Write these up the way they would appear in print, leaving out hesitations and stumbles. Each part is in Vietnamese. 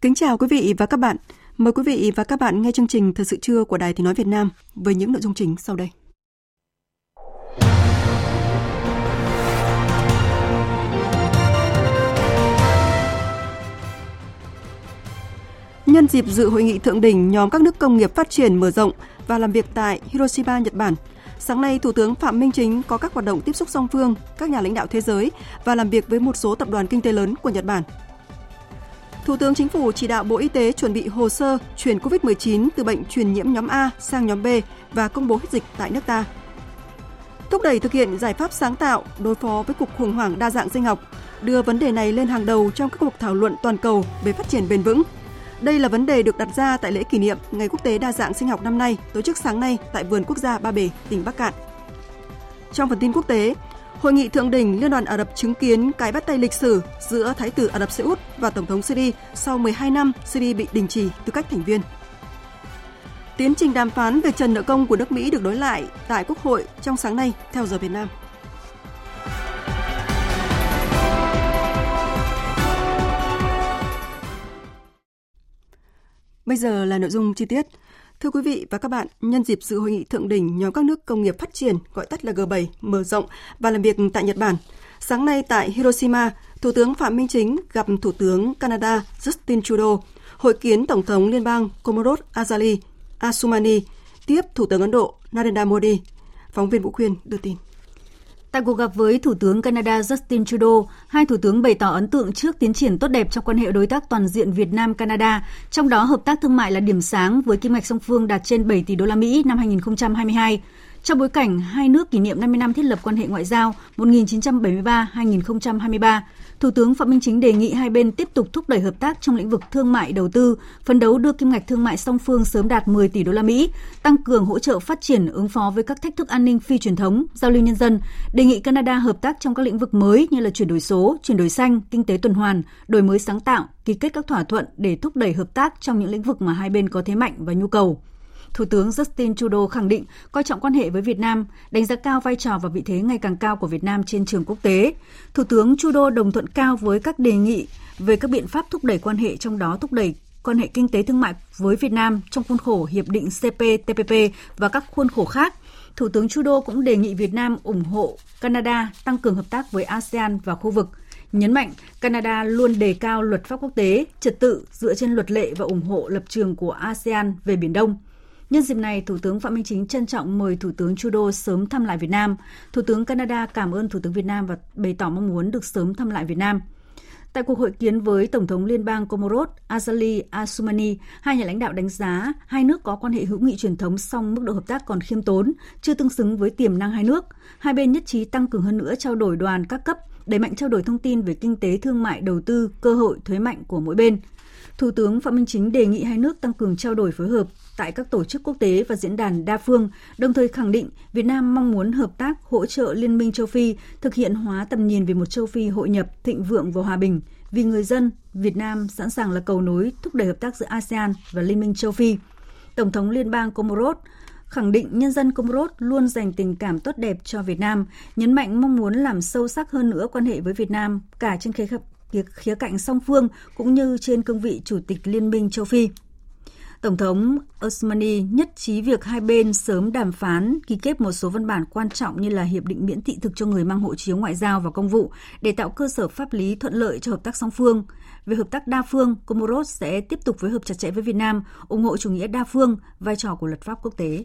Kính chào quý vị và các bạn. Mời quý vị và các bạn nghe chương trình Thời sự trưa của Đài Tiếng nói Việt Nam với những nội dung chính sau đây. Nhân dịp dự hội nghị thượng đỉnh nhóm các nước công nghiệp phát triển mở rộng và làm việc tại Hiroshima, Nhật Bản, sáng nay Thủ tướng Phạm Minh Chính có các hoạt động tiếp xúc song phương, các nhà lãnh đạo thế giới và làm việc với một số tập đoàn kinh tế lớn của Nhật Bản. Thủ tướng Chính phủ chỉ đạo Bộ Y tế chuẩn bị hồ sơ chuyển COVID-19 từ bệnh truyền nhiễm nhóm A sang nhóm B và công bố hết dịch tại nước ta. Thúc đẩy thực hiện giải pháp sáng tạo đối phó với cuộc khủng hoảng đa dạng sinh học, đưa vấn đề này lên hàng đầu trong các cuộc thảo luận toàn cầu về phát triển bền vững. Đây là vấn đề được đặt ra tại lễ kỷ niệm Ngày Quốc tế Đa dạng sinh học năm nay, tổ chức sáng nay tại Vườn Quốc gia Ba Bể, tỉnh Bắc Kạn. Trong phần tin quốc tế, Hội nghị thượng đỉnh Liên đoàn Ả Rập chứng kiến cái bắt tay lịch sử giữa Thái tử Ả Rập Xê Út và Tổng thống Syria sau 12 năm Syria bị đình chỉ tư cách thành viên. Tiến trình đàm phán về trần nợ công của nước Mỹ được đối lại tại Quốc hội trong sáng nay theo giờ Việt Nam. Bây giờ là nội dung chi tiết. Thưa quý vị và các bạn, nhân dịp dự hội nghị thượng đỉnh nhóm các nước công nghiệp phát triển, gọi tắt là G7, mở rộng và làm việc tại Nhật Bản, sáng nay tại Hiroshima, Thủ tướng Phạm Minh Chính gặp Thủ tướng Canada Justin Trudeau, hội kiến Tổng thống Liên bang Comoros Azali Assoumani, tiếp Thủ tướng Ấn Độ Narendra Modi. Phóng viên Vũ Khuyên đưa tin. Tại cuộc gặp với Thủ tướng Canada Justin Trudeau, hai thủ tướng bày tỏ ấn tượng trước tiến triển tốt đẹp trong quan hệ đối tác toàn diện Việt Nam-Canada, trong đó hợp tác thương mại là điểm sáng với kim ngạch song phương đạt trên 7 tỷ đô la Mỹ năm 2022. Trong bối cảnh hai nước kỷ niệm 50 năm thiết lập quan hệ ngoại giao 1973-2023, Thủ tướng Phạm Minh Chính đề nghị hai bên tiếp tục thúc đẩy hợp tác trong lĩnh vực thương mại đầu tư, phấn đấu đưa kim ngạch thương mại song phương sớm đạt 10 tỷ đô la Mỹ, tăng cường hỗ trợ phát triển ứng phó với các thách thức an ninh phi truyền thống, giao lưu nhân dân, đề nghị Canada hợp tác trong các lĩnh vực mới như là chuyển đổi số, chuyển đổi xanh, kinh tế tuần hoàn, đổi mới sáng tạo, ký kết các thỏa thuận để thúc đẩy hợp tác trong những lĩnh vực mà hai bên có thế mạnh và nhu cầu. Thủ tướng Justin Trudeau khẳng định coi trọng quan hệ với Việt Nam, đánh giá cao vai trò và vị thế ngày càng cao của Việt Nam trên trường quốc tế. Thủ tướng Trudeau đồng thuận cao với các đề nghị về các biện pháp thúc đẩy quan hệ, trong đó thúc đẩy quan hệ kinh tế thương mại với Việt Nam trong khuôn khổ Hiệp định CPTPP và các khuôn khổ khác. Thủ tướng Trudeau cũng đề nghị Việt Nam ủng hộ Canada tăng cường hợp tác với ASEAN và khu vực. Nhấn mạnh, Canada luôn đề cao luật pháp quốc tế, trật tự dựa trên luật lệ và ủng hộ lập trường của ASEAN về Biển Đông. Nhân dịp này, Thủ tướng Phạm Minh Chính trân trọng mời Thủ tướng Trudeau sớm thăm lại Việt Nam. Thủ tướng Canada cảm ơn Thủ tướng Việt Nam và bày tỏ mong muốn được sớm thăm lại Việt Nam. Tại cuộc hội kiến với Tổng thống Liên bang Comoros Azali Assoumani, hai nhà lãnh đạo đánh giá hai nước có quan hệ hữu nghị truyền thống song mức độ hợp tác còn khiêm tốn, chưa tương xứng với tiềm năng hai nước. Hai bên nhất trí tăng cường hơn nữa trao đổi đoàn các cấp, đẩy mạnh trao đổi thông tin về kinh tế, thương mại, đầu tư, cơ hội, thuế mạnh của mỗi bên. Thủ tướng Phạm Minh Chính đề nghị hai nước tăng cường trao đổi phối hợp tại các tổ chức quốc tế và diễn đàn đa phương, đồng thời khẳng định Việt Nam mong muốn hợp tác hỗ trợ Liên minh châu Phi thực hiện hóa tầm nhìn về một châu Phi hội nhập, thịnh vượng và hòa bình. Vì người dân, Việt Nam sẵn sàng là cầu nối thúc đẩy hợp tác giữa ASEAN và Liên minh châu Phi. Tổng thống Liên bang Comoros khẳng định nhân dân Comoros luôn dành tình cảm tốt đẹp cho Việt Nam, nhấn mạnh mong muốn làm sâu sắc hơn nữa quan hệ với Việt Nam cả trên khía cạnh song phương cũng như trên cương vị Chủ tịch Liên minh châu Phi. Tổng thống Assoumani nhất trí việc hai bên sớm đàm phán, ký kết một số văn bản quan trọng như là hiệp định miễn thị thực cho người mang hộ chiếu ngoại giao và công vụ để tạo cơ sở pháp lý thuận lợi cho hợp tác song phương. Về hợp tác đa phương, Comoros sẽ tiếp tục phối hợp chặt chẽ với Việt Nam, ủng hộ chủ nghĩa đa phương, vai trò của luật pháp quốc tế.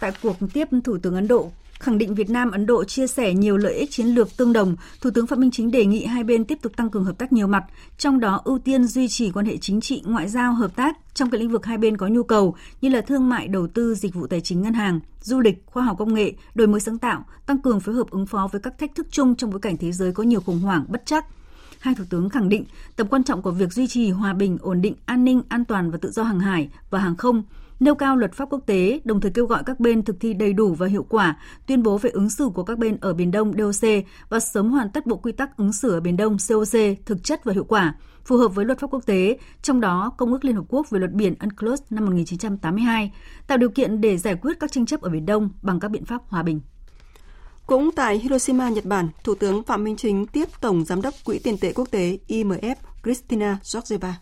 Tại cuộc tiếp Thủ tướng Ấn Độ Khẳng định Việt Nam, Ấn Độ chia sẻ nhiều lợi ích chiến lược tương đồng, Thủ tướng Phạm Minh Chính đề nghị hai bên tiếp tục tăng cường hợp tác nhiều mặt, trong đó ưu tiên duy trì quan hệ chính trị, ngoại giao, hợp tác trong các lĩnh vực hai bên có nhu cầu như là thương mại, đầu tư, dịch vụ tài chính, ngân hàng, du lịch, khoa học công nghệ, đổi mới sáng tạo, tăng cường phối hợp ứng phó với các thách thức chung trong bối cảnh thế giới có nhiều khủng hoảng, bất trắc. Hai thủ tướng khẳng định tầm quan trọng của việc duy trì hòa bình, ổn định, an ninh, an toàn và tự do hàng hải và hàng không, nêu cao luật pháp quốc tế, đồng thời kêu gọi các bên thực thi đầy đủ và hiệu quả tuyên bố về ứng xử của các bên ở Biển Đông DOC và sớm hoàn tất bộ quy tắc ứng xử ở Biển Đông COC thực chất và hiệu quả, phù hợp với luật pháp quốc tế, trong đó Công ước Liên Hợp Quốc về luật biển UNCLOS năm 1982, tạo điều kiện để giải quyết các tranh chấp ở Biển Đông bằng các biện pháp hòa bình. Cũng tại Hiroshima, Nhật Bản, Thủ tướng Phạm Minh Chính tiếp Tổng Giám đốc Quỹ Tiền tệ Quốc tế IMF Kristina Georgieva.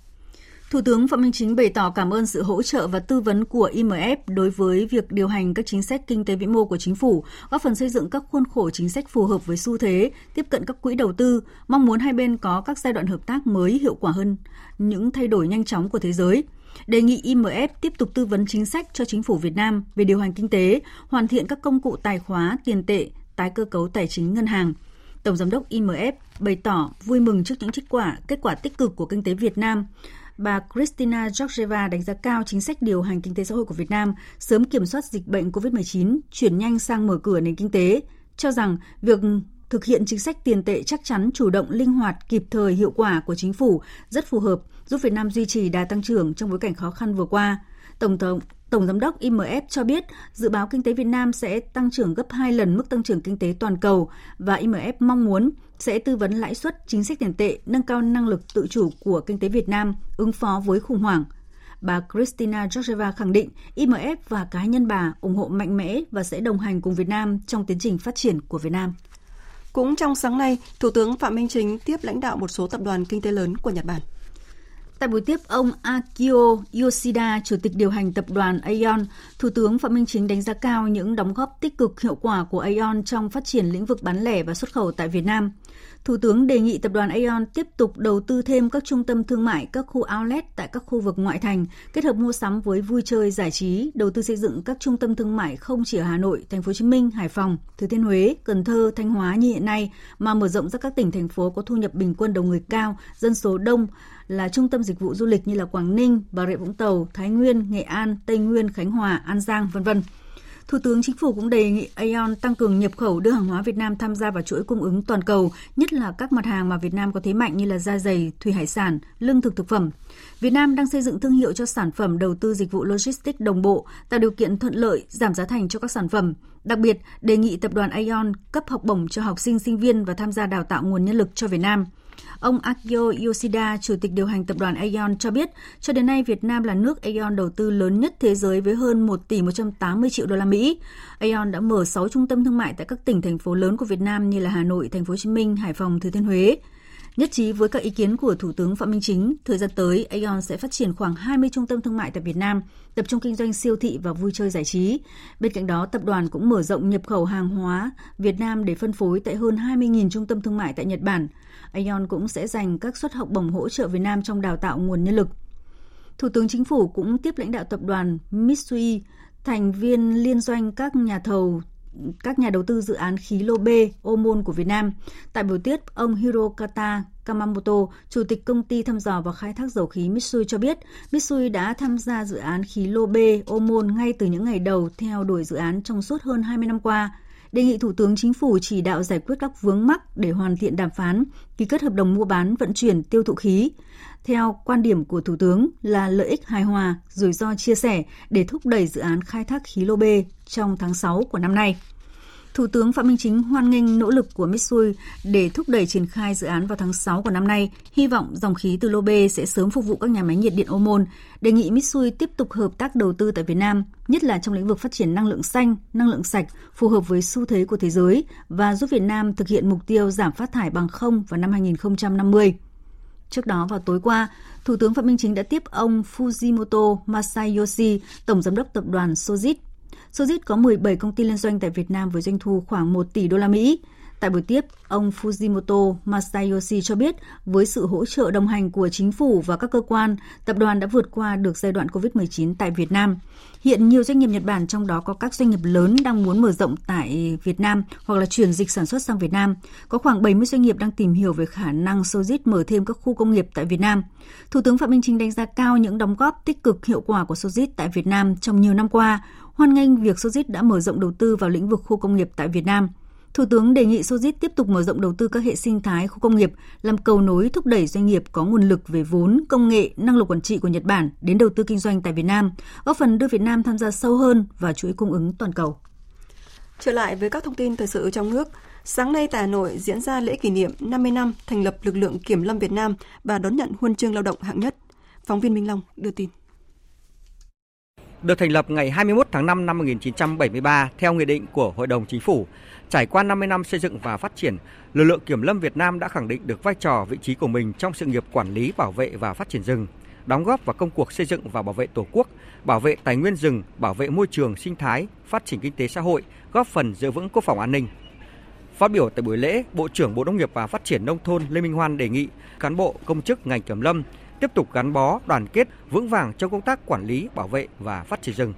Thủ tướng Phạm Minh Chính bày tỏ cảm ơn sự hỗ trợ và tư vấn của IMF đối với việc điều hành các chính sách kinh tế vĩ mô của chính phủ, góp phần xây dựng các khuôn khổ chính sách phù hợp với xu thế, tiếp cận các quỹ đầu tư, mong muốn hai bên có các giai đoạn hợp tác mới hiệu quả hơn những thay đổi nhanh chóng của thế giới. Đề nghị IMF tiếp tục tư vấn chính sách cho chính phủ Việt Nam về điều hành kinh tế, hoàn thiện các công cụ tài khóa, tiền tệ, tái cơ cấu tài chính ngân hàng. Tổng Giám đốc IMF bày tỏ vui mừng trước những kết quả tích cực của kinh tế Việt Nam. Bà Kristina Georgieva đánh giá cao chính sách điều hành kinh tế xã hội của Việt Nam, sớm kiểm soát dịch bệnh COVID-19, chuyển nhanh sang mở cửa nền kinh tế, cho rằng việc thực hiện chính sách tiền tệ chắc chắn, chủ động, linh hoạt, kịp thời, hiệu quả của chính phủ rất phù hợp, giúp Việt Nam duy trì đà tăng trưởng trong bối cảnh khó khăn vừa qua. Tổng Giám đốc IMF cho biết dự báo kinh tế Việt Nam sẽ tăng trưởng gấp 2 lần mức tăng trưởng kinh tế toàn cầu và IMF mong muốn sẽ tư vấn lãi suất, chính sách tiền tệ, nâng cao năng lực tự chủ của kinh tế Việt Nam, ứng phó với khủng hoảng. Bà Kristina Georgieva khẳng định IMF và cá nhân bà ủng hộ mạnh mẽ và sẽ đồng hành cùng Việt Nam trong tiến trình phát triển của Việt Nam. Cũng trong sáng nay, Thủ tướng Phạm Minh Chính tiếp lãnh đạo một số tập đoàn kinh tế lớn của Nhật Bản. Tại buổi tiếp ông Akio Yoshida, Chủ tịch điều hành tập đoàn Aeon, Thủ tướng Phạm Minh Chính đánh giá cao những đóng góp tích cực hiệu quả của Aeon trong phát triển lĩnh vực bán lẻ và xuất khẩu tại Việt Nam. Thủ tướng đề nghị tập đoàn Aeon tiếp tục đầu tư thêm các trung tâm thương mại, các khu outlet tại các khu vực ngoại thành, kết hợp mua sắm với vui chơi giải trí, đầu tư xây dựng các trung tâm thương mại không chỉ ở Hà Nội, Thành phố Hồ Chí Minh, Hải Phòng, Thừa Thiên Huế, Cần Thơ, Thanh Hóa như hiện nay mà mở rộng ra các tỉnh thành phố có thu nhập bình quân đầu người cao, dân số đông là trung tâm dịch vụ du lịch như là Quảng Ninh, Bà Rịa Vũng Tàu, Thái Nguyên, Nghệ An, Tây Nguyên, Khánh Hòa, An Giang, v.v. Thủ tướng Chính phủ cũng đề nghị Aeon tăng cường nhập khẩu, đưa hàng hóa Việt Nam tham gia vào chuỗi cung ứng toàn cầu, nhất là các mặt hàng mà Việt Nam có thế mạnh như là da giày, thủy hải sản, lương thực thực phẩm. Việt Nam đang xây dựng thương hiệu cho sản phẩm, đầu tư dịch vụ logistics đồng bộ, tạo điều kiện thuận lợi, giảm giá thành cho các sản phẩm. Đặc biệt, đề nghị tập đoàn Aeon cấp học bổng cho học sinh, sinh viên và tham gia đào tạo nguồn nhân lực cho Việt Nam. Ông Akio Yoshida, Chủ tịch điều hành tập đoàn Aeon cho biết, cho đến nay Việt Nam là nước Aeon đầu tư lớn nhất thế giới với hơn 1.180 triệu đô la Mỹ. Aeon đã mở 6 trung tâm thương mại tại các tỉnh thành phố lớn của Việt Nam như là Hà Nội, Thành phố Hồ Chí Minh, Hải Phòng, Thừa Thiên Huế. Nhất trí với các ý kiến của Thủ tướng Phạm Minh Chính, thời gian tới Aeon sẽ phát triển khoảng 20 trung tâm thương mại tại Việt Nam, tập trung kinh doanh siêu thị và vui chơi giải trí. Bên cạnh đó, tập đoàn cũng mở rộng nhập khẩu hàng hóa Việt Nam để phân phối tại hơn 20.000 trung tâm thương mại tại Nhật Bản. Aeon cũng sẽ dành các suất học bổng hỗ trợ Việt Nam trong đào tạo nguồn nhân lực. Thủ tướng Chính phủ cũng tiếp lãnh đạo tập đoàn Mitsui, thành viên liên doanh các nhà đầu tư dự án khí lô B, ô môn của Việt Nam. Tại buổi tiếp, ông Hirokata Kamamoto, Chủ tịch Công ty thăm dò và khai thác dầu khí Mitsui cho biết, Mitsui đã tham gia dự án khí lô B, ô môn ngay từ những ngày đầu theo đuổi dự án trong suốt hơn 20 năm qua. Đề nghị Thủ tướng Chính phủ chỉ đạo giải quyết các vướng mắc để hoàn thiện đàm phán, ký kết hợp đồng mua bán, vận chuyển, tiêu thụ khí. Theo quan điểm của Thủ tướng là lợi ích hài hòa, rủi ro chia sẻ để thúc đẩy dự án khai thác khí lô B trong tháng 6 của năm nay. Thủ tướng Phạm Minh Chính hoan nghênh nỗ lực của Mitsui để thúc đẩy triển khai dự án vào tháng 6 của năm nay, hy vọng dòng khí từ lô B sẽ sớm phục vụ các nhà máy nhiệt điện ô môn, đề nghị Mitsui tiếp tục hợp tác đầu tư tại Việt Nam, nhất là trong lĩnh vực phát triển năng lượng xanh, năng lượng sạch, phù hợp với xu thế của thế giới và giúp Việt Nam thực hiện mục tiêu giảm phát thải bằng không vào năm 2050. Trước đó vào tối qua, Thủ tướng Phạm Minh Chính đã tiếp ông Fujimoto Masayoshi, Tổng Giám đốc Tập đoàn Sojitz. Sojitz có 17 công ty liên doanh tại Việt Nam với doanh thu khoảng 1 tỷ đô la Mỹ. Tại buổi tiếp, ông Fujimoto Masayoshi cho biết với sự hỗ trợ đồng hành của chính phủ và các cơ quan, tập đoàn đã vượt qua được giai đoạn COVID-19 tại Việt Nam. Hiện nhiều doanh nghiệp Nhật Bản, trong đó có các doanh nghiệp lớn đang muốn mở rộng tại Việt Nam hoặc là chuyển dịch sản xuất sang Việt Nam. Có khoảng 70 doanh nghiệp đang tìm hiểu về khả năng Sojitz mở thêm các khu công nghiệp tại Việt Nam. Thủ tướng Phạm Minh Chính đánh giá cao những đóng góp tích cực hiệu quả của Sojitz tại Việt Nam trong nhiều năm qua, hoan nghênh việc Sojitz đã mở rộng đầu tư vào lĩnh vực khu công nghiệp tại Việt Nam. Thủ tướng đề nghị Sojitz tiếp tục mở rộng đầu tư các hệ sinh thái khu công nghiệp, làm cầu nối thúc đẩy doanh nghiệp có nguồn lực về vốn, công nghệ, năng lực quản trị của Nhật Bản đến đầu tư kinh doanh tại Việt Nam, góp phần đưa Việt Nam tham gia sâu hơn vào chuỗi cung ứng toàn cầu. Trở lại với các thông tin thời sự trong nước, sáng nay tại Hà Nội diễn ra lễ kỷ niệm 50 năm thành lập lực lượng Kiểm lâm Việt Nam và đón nhận huân chương lao động hạng nhất. Phóng viên Minh Long đưa tin. Được thành lập ngày 21 tháng 5 năm 1973 theo nghị định của Hội đồng Chính phủ, trải qua 50 năm xây dựng và phát triển, lực lượng Kiểm lâm Việt Nam đã khẳng định được vai trò, vị trí của mình trong sự nghiệp quản lý, bảo vệ và phát triển rừng, đóng góp vào công cuộc xây dựng và bảo vệ Tổ quốc, bảo vệ tài nguyên rừng, bảo vệ môi trường sinh thái, phát triển kinh tế xã hội, góp phần giữ vững quốc phòng an ninh. Phát biểu tại buổi lễ, Bộ trưởng Bộ Nông nghiệp và Phát triển Nông thôn Lê Minh Hoan đề nghị cán bộ, công chức ngành Kiểm lâm tiếp tục gắn bó, đoàn kết, vững vàng trong công tác quản lý, bảo vệ và phát triển rừng.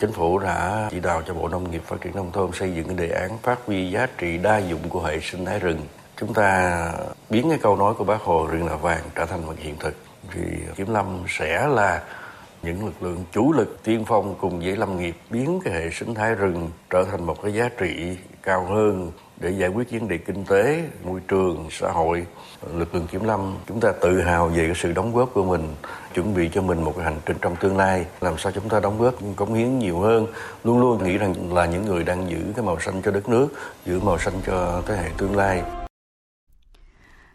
Chính phủ đã chỉ đạo cho Bộ Nông nghiệp Phát triển Nông thôn xây dựng cái đề án phát huy giá trị đa dụng của hệ sinh thái rừng. Chúng ta biến cái câu nói của Bác Hồ rừng là vàng trở thành một hiện thực. Thì Kiểm lâm sẽ là những lực lượng chủ lực tiên phong cùng với lâm nghiệp biến cái hệ sinh thái rừng trở thành một cái giá trị cao hơn để giải quyết vấn đề kinh tế, môi trường, xã hội. Lực lượng Kiểm lâm chúng ta tự hào về cái sự đóng góp của mình, chuẩn bị cho mình một cái hành trình trong tương lai làm sao chúng ta đóng góp cống hiến nhiều hơn, luôn luôn nghĩ rằng là những người đang giữ cái màu xanh cho đất nước, giữ màu xanh cho thế hệ tương lai.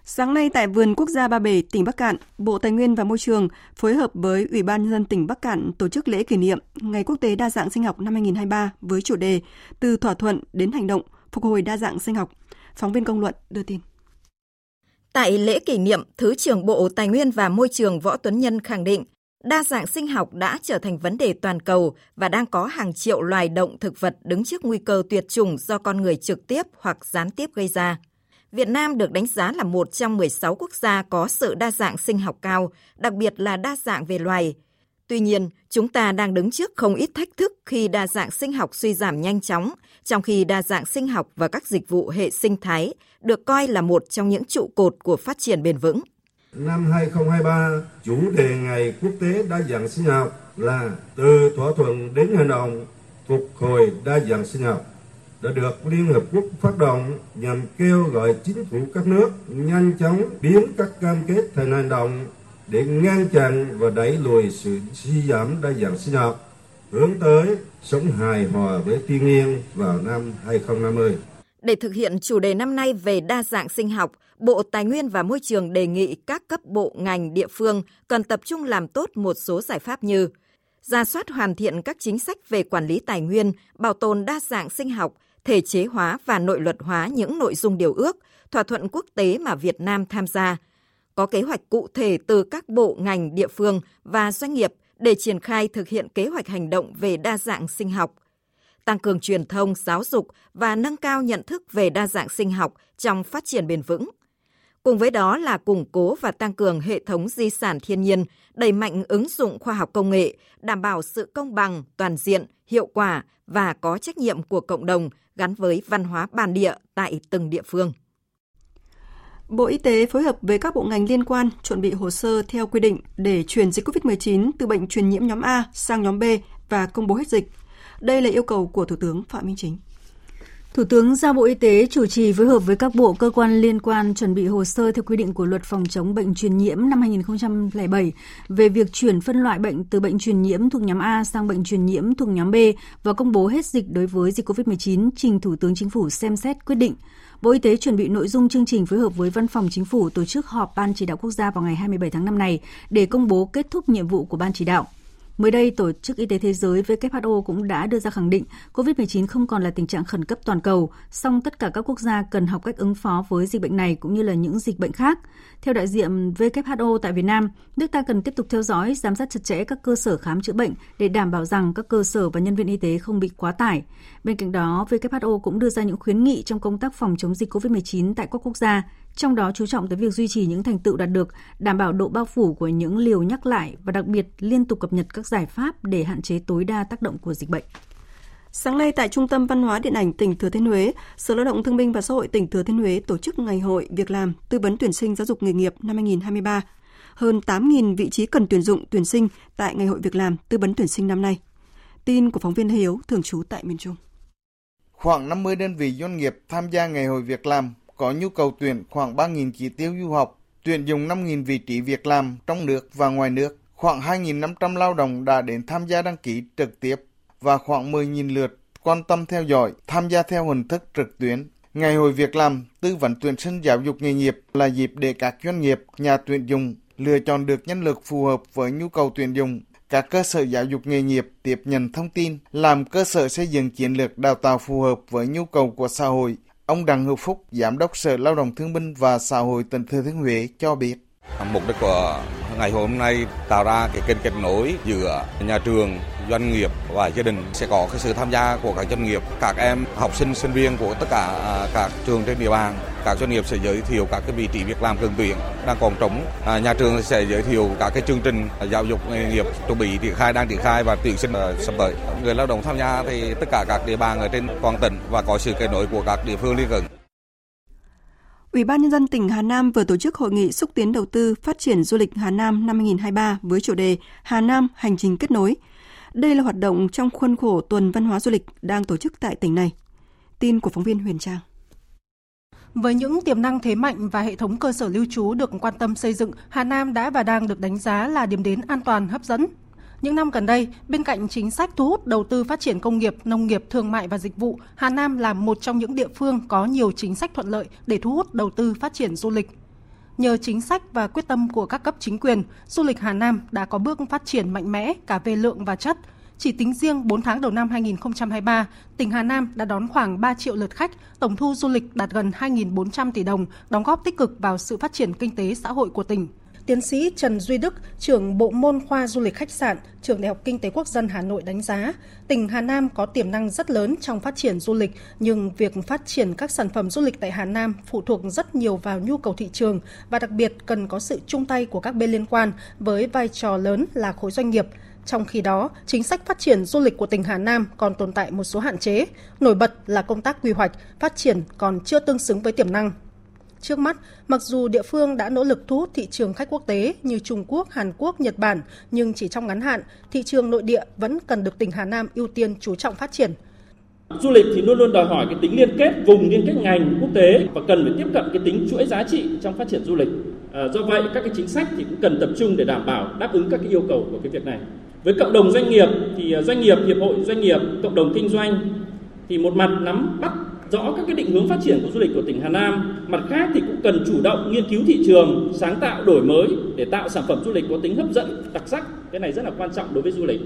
Sáng nay tại Vườn Quốc gia Ba Bể, tỉnh Bắc Kạn, Bộ Tài nguyên và Môi trường phối hợp với Ủy ban Nhân dân tỉnh Bắc Kạn tổ chức lễ kỷ niệm Ngày Quốc tế Đa dạng sinh học năm 2023 với chủ đề Từ thỏa thuận đến hành động, phục hồi đa dạng sinh học. Phóng viên Công luận đưa tin. Tại lễ kỷ niệm, Thứ trưởng Bộ Tài nguyên và Môi trường Võ Tuấn Nhân khẳng định đa dạng sinh học đã trở thành vấn đề toàn cầu và đang có hàng triệu loài động thực vật đứng trước nguy cơ tuyệt chủng do con người trực tiếp hoặc gián tiếp gây ra. Việt Nam được đánh giá là một trong 16 quốc gia có sự đa dạng sinh học cao, đặc biệt là đa dạng về loài. Tuy nhiên, chúng ta đang đứng trước không ít thách thức khi đa dạng sinh học suy giảm nhanh chóng, trong khi đa dạng sinh học và các dịch vụ hệ sinh thái được coi là một trong những trụ cột của phát triển bền vững. Năm 2023, chủ đề Ngày Quốc tế Đa dạng sinh học là Từ thỏa thuận đến hành động, phục hồi đa dạng sinh học đã được Liên Hợp Quốc phát động nhằm kêu gọi chính phủ các nước nhanh chóng biến các cam kết thành hành động để ngăn chặn và đẩy lùi sự suy giảm đa dạng sinh học, hướng tới sống hài hòa với thiên nhiên vào năm 2050. Để thực hiện chủ đề năm nay về đa dạng sinh học, Bộ Tài nguyên và Môi trường đề nghị các cấp bộ ngành địa phương cần tập trung làm tốt một số giải pháp như rà soát hoàn thiện các chính sách về quản lý tài nguyên, bảo tồn đa dạng sinh học, thể chế hóa và nội luật hóa những nội dung điều ước, thỏa thuận quốc tế mà Việt Nam tham gia, có kế hoạch cụ thể từ các bộ ngành, địa phương và doanh nghiệp để triển khai thực hiện kế hoạch hành động về đa dạng sinh học, tăng cường truyền thông, giáo dục và nâng cao nhận thức về đa dạng sinh học trong phát triển bền vững. Cùng với đó là củng cố và tăng cường hệ thống di sản thiên nhiên, đẩy mạnh ứng dụng khoa học công nghệ, đảm bảo sự công bằng, toàn diện, hiệu quả và có trách nhiệm của cộng đồng gắn với văn hóa bản địa tại từng địa phương. Bộ Y tế phối hợp với các bộ ngành liên quan chuẩn bị hồ sơ theo quy định để chuyển dịch COVID-19 từ bệnh truyền nhiễm nhóm A sang nhóm B và công bố hết dịch. Đây là yêu cầu của Thủ tướng Phạm Minh Chính. Thủ tướng giao Bộ Y tế chủ trì phối hợp với các bộ cơ quan liên quan chuẩn bị hồ sơ theo quy định của Luật phòng chống bệnh truyền nhiễm năm 2007 về việc chuyển phân loại bệnh từ bệnh truyền nhiễm thuộc nhóm A sang bệnh truyền nhiễm thuộc nhóm B và công bố hết dịch đối với dịch COVID-19 trình Thủ tướng Chính phủ xem xét quyết định. Bộ Y tế chuẩn bị nội dung chương trình phối hợp với Văn phòng Chính phủ tổ chức họp Ban Chỉ đạo Quốc gia vào ngày 27 tháng 5 này để công bố kết thúc nhiệm vụ của Ban Chỉ đạo. Mới đây, Tổ chức Y tế Thế giới WHO cũng đã đưa ra khẳng định COVID-19 không còn là tình trạng khẩn cấp toàn cầu, song tất cả các quốc gia cần học cách ứng phó với dịch bệnh này cũng như là những dịch bệnh khác. Theo đại diện WHO tại Việt Nam, nước ta cần tiếp tục theo dõi, giám sát chặt chẽ các cơ sở khám chữa bệnh để đảm bảo rằng các cơ sở và nhân viên y tế không bị quá tải. Bên cạnh đó, WHO cũng đưa ra những khuyến nghị trong công tác phòng chống dịch COVID-19 tại các quốc gia, trong đó chú trọng tới việc duy trì những thành tựu đạt được, đảm bảo độ bao phủ của những liều nhắc lại và đặc biệt liên tục cập nhật các giải pháp để hạn chế tối đa tác động của dịch bệnh. Sáng nay tại Trung tâm Văn hóa Điện ảnh tỉnh Thừa Thiên Huế, Sở Lao động Thương binh và Xã hội tỉnh Thừa Thiên Huế tổ chức Ngày hội việc làm, tư vấn tuyển sinh giáo dục nghề nghiệp năm 2023. Hơn 8.000 vị trí cần tuyển dụng tuyển sinh tại Ngày hội việc làm, tư vấn tuyển sinh năm nay. Tin của phóng viên Hiếu thường trú tại miền Trung. Khoảng 50 đơn vị doanh nghiệp tham gia Ngày hội việc làm, có nhu cầu tuyển khoảng 3.000 chỉ tiêu du học, tuyển dụng 5.000 vị trí việc làm trong nước và ngoài nước. Khoảng 2.500 lao động đã đến tham gia đăng ký trực tiếp và khoảng 10.000 lượt quan tâm theo dõi, tham gia theo hình thức trực tuyến. Ngày hội việc làm, tư vấn tuyển sinh giáo dục nghề nghiệp là dịp để các doanh nghiệp, nhà tuyển dụng lựa chọn được nhân lực phù hợp với nhu cầu tuyển dụng. Các cơ sở giáo dục nghề nghiệp tiếp nhận thông tin, làm cơ sở xây dựng chiến lược đào tạo phù hợp với nhu cầu của xã hội. Ông Đặng Hữu Phúc, Giám đốc Sở Lao động Thương binh và Xã hội tỉnh Thừa Thiên Huế cho biết. Mục đích của ngày hội hôm nay tạo ra cái kênh kết nối giữa nhà trường, doanh nghiệp và gia đình. Sẽ có cái sự tham gia của các doanh nghiệp, các em học sinh, sinh viên của tất cả các trường trên địa bàn. Các doanh nghiệp sẽ giới thiệu các cái vị trí việc làm cần tuyển đang còn trống. Nhà trường sẽ giới thiệu các cái chương trình giáo dục nghề nghiệp chuẩn bị triển khai, đang triển khai và tuyển sinh sắp tới. Người lao động tham gia thì tất cả các địa bàn ở trên toàn tỉnh và có sự kết nối của các địa phương lân cận. Ủy ban Nhân dân tỉnh Hà Nam vừa tổ chức hội nghị xúc tiến đầu tư phát triển du lịch Hà Nam năm 2023 với chủ đề Hà Nam hành trình kết nối. Đây là hoạt động trong khuôn khổ tuần văn hóa du lịch đang tổ chức tại tỉnh này. Tin của phóng viên Huyền Trang. Với những tiềm năng thế mạnh và hệ thống cơ sở lưu trú được quan tâm xây dựng, Hà Nam đã và đang được đánh giá là điểm đến an toàn, hấp dẫn. Những năm gần đây, bên cạnh chính sách thu hút đầu tư phát triển công nghiệp, nông nghiệp, thương mại và dịch vụ, Hà Nam là một trong những địa phương có nhiều chính sách thuận lợi để thu hút đầu tư phát triển du lịch. Nhờ chính sách và quyết tâm của các cấp chính quyền, du lịch Hà Nam đã có bước phát triển mạnh mẽ cả về lượng và chất. Chỉ tính riêng 4 tháng đầu năm 2023, tỉnh Hà Nam đã đón khoảng 3 triệu lượt khách, tổng thu du lịch đạt gần 2.400 tỷ đồng, đóng góp tích cực vào sự phát triển kinh tế xã hội của tỉnh. Tiến sĩ Trần Duy Đức, trưởng bộ môn khoa du lịch khách sạn, trường Đại học Kinh tế Quốc dân Hà Nội đánh giá, tỉnh Hà Nam có tiềm năng rất lớn trong phát triển du lịch, nhưng việc phát triển các sản phẩm du lịch tại Hà Nam phụ thuộc rất nhiều vào nhu cầu thị trường và đặc biệt cần có sự chung tay của các bên liên quan với vai trò lớn là khối doanh nghiệp. Trong khi đó, chính sách phát triển du lịch của tỉnh Hà Nam còn tồn tại một số hạn chế, nổi bật là công tác quy hoạch, phát triển còn chưa tương xứng với tiềm năng. Trước mắt, mặc dù địa phương đã nỗ lực thu hút thị trường khách quốc tế như Trung Quốc, Hàn Quốc, Nhật Bản, nhưng chỉ trong ngắn hạn, thị trường nội địa vẫn cần được tỉnh Hà Nam ưu tiên chú trọng phát triển. Du lịch thì luôn luôn đòi hỏi cái tính liên kết vùng, liên kết ngành quốc tế và cần phải tiếp cận cái tính chuỗi giá trị trong phát triển du lịch. Do vậy, các cái chính sách thì cũng cần tập trung để đảm bảo đáp ứng các cái yêu cầu của cái việc này. Với cộng đồng doanh nghiệp thì doanh nghiệp, hiệp hội doanh nghiệp, cộng đồng kinh doanh thì một mặt nắm bắt rõ các cái định hướng phát triển của du lịch của tỉnh Hà Nam, mặt khác thì cũng cần chủ động nghiên cứu thị trường, sáng tạo đổi mới để tạo sản phẩm du lịch có tính hấp dẫn, đặc sắc. Cái này rất là quan trọng đối với du lịch.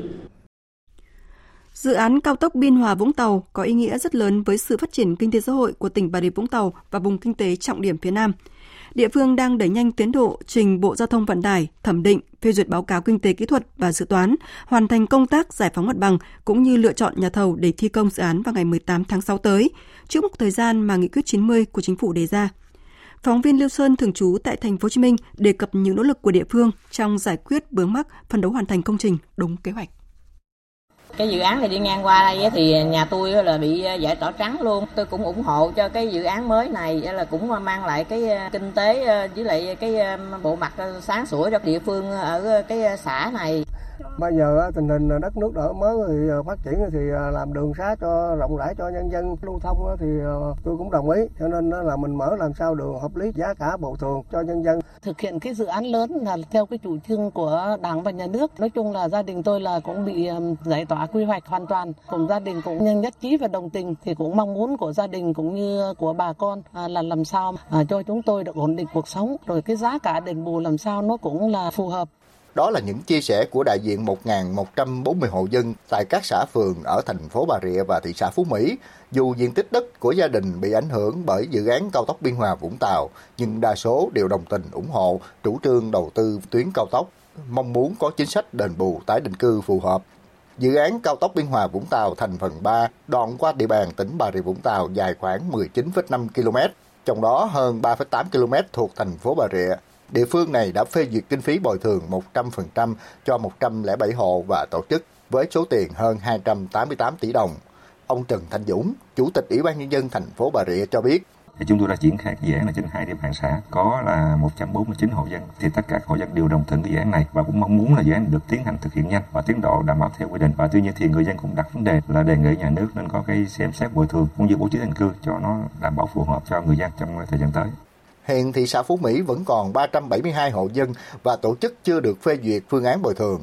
Dự án cao tốc Biên Hòa - Vũng Tàu có ý nghĩa rất lớn với sự phát triển kinh tế xã hội của tỉnh Bà Rịa - Vũng Tàu và vùng kinh tế trọng điểm phía Nam. Địa phương đang đẩy nhanh tiến độ trình Bộ Giao thông Vận tải thẩm định, phê duyệt báo cáo kinh tế kỹ thuật và dự toán, hoàn thành công tác giải phóng mặt bằng cũng như lựa chọn nhà thầu để thi công dự án vào ngày 18 tháng 6 tới, trước mốc thời gian mà nghị quyết 90 của Chính phủ đề ra. Phóng viên Lưu Sơn thường trú tại Thành phố Hồ Chí Minh đề cập những nỗ lực của địa phương trong giải quyết vướng mắc, phấn đấu hoàn thành công trình đúng kế hoạch. Cái dự án này đi ngang qua đây thì nhà tôi là bị giải tỏa trắng luôn. Tôi cũng ủng hộ cho cái dự án mới này, là cũng mang lại cái kinh tế với lại cái bộ mặt sáng sủa cho địa phương ở cái xã này. Bây giờ tình hình đất nước đổi mới thì phát triển thì làm đường xá cho rộng rãi cho nhân dân lưu thông thì tôi cũng đồng ý. Cho nên là mình mở làm sao đường hợp lý, giá cả bồi thường cho nhân dân. Thực hiện cái dự án lớn là theo cái chủ trương của Đảng và Nhà nước. Nói chung là gia đình tôi là cũng bị giải tỏa quy hoạch hoàn toàn. Cùng gia đình cũng nhân nhất trí và đồng tình thì cũng mong muốn của gia đình cũng như của bà con là làm sao cho chúng tôi được ổn định cuộc sống. Rồi cái giá cả đền bù làm sao nó cũng là phù hợp. Đó là những chia sẻ của đại diện 1.140 hộ dân tại các xã phường ở thành phố Bà Rịa và thị xã Phú Mỹ. Dù diện tích đất của gia đình bị ảnh hưởng bởi dự án cao tốc Biên Hòa Vũng Tàu, nhưng đa số đều đồng tình ủng hộ chủ trương đầu tư tuyến cao tốc, mong muốn có chính sách đền bù tái định cư phù hợp. Dự án cao tốc Biên Hòa Vũng Tàu thành phần 3 đoạn qua địa bàn tỉnh Bà Rịa Vũng Tàu dài khoảng 19,5 km, trong đó hơn 3,8 km thuộc thành phố Bà Rịa. Địa phương này đã phê duyệt kinh phí bồi thường 100% cho 107 hộ và tổ chức với số tiền hơn 288 tỷ đồng. Ông Trần Thanh Dũng, Chủ tịch Ủy ban Nhân dân thành phố Bà Rịa cho biết. Thì chúng tôi đã triển khai cái dự án là trên 2 địa bàn xã, có là 149 hộ dân, thì tất cả hộ dân đều đồng thuận cái dự án này và cũng mong muốn là dự án được tiến hành thực hiện nhanh và tiến độ đảm bảo theo quy định. Và tuy nhiên thì người dân cũng đặt vấn đề là đề nghị nhà nước nên có cái xem xét bồi thường cũng như bố trí định cư cho nó đảm bảo phù hợp cho người dân trong thời gian tới. Hiện thị xã Phú Mỹ vẫn còn 372 hộ dân và tổ chức chưa được phê duyệt phương án bồi thường.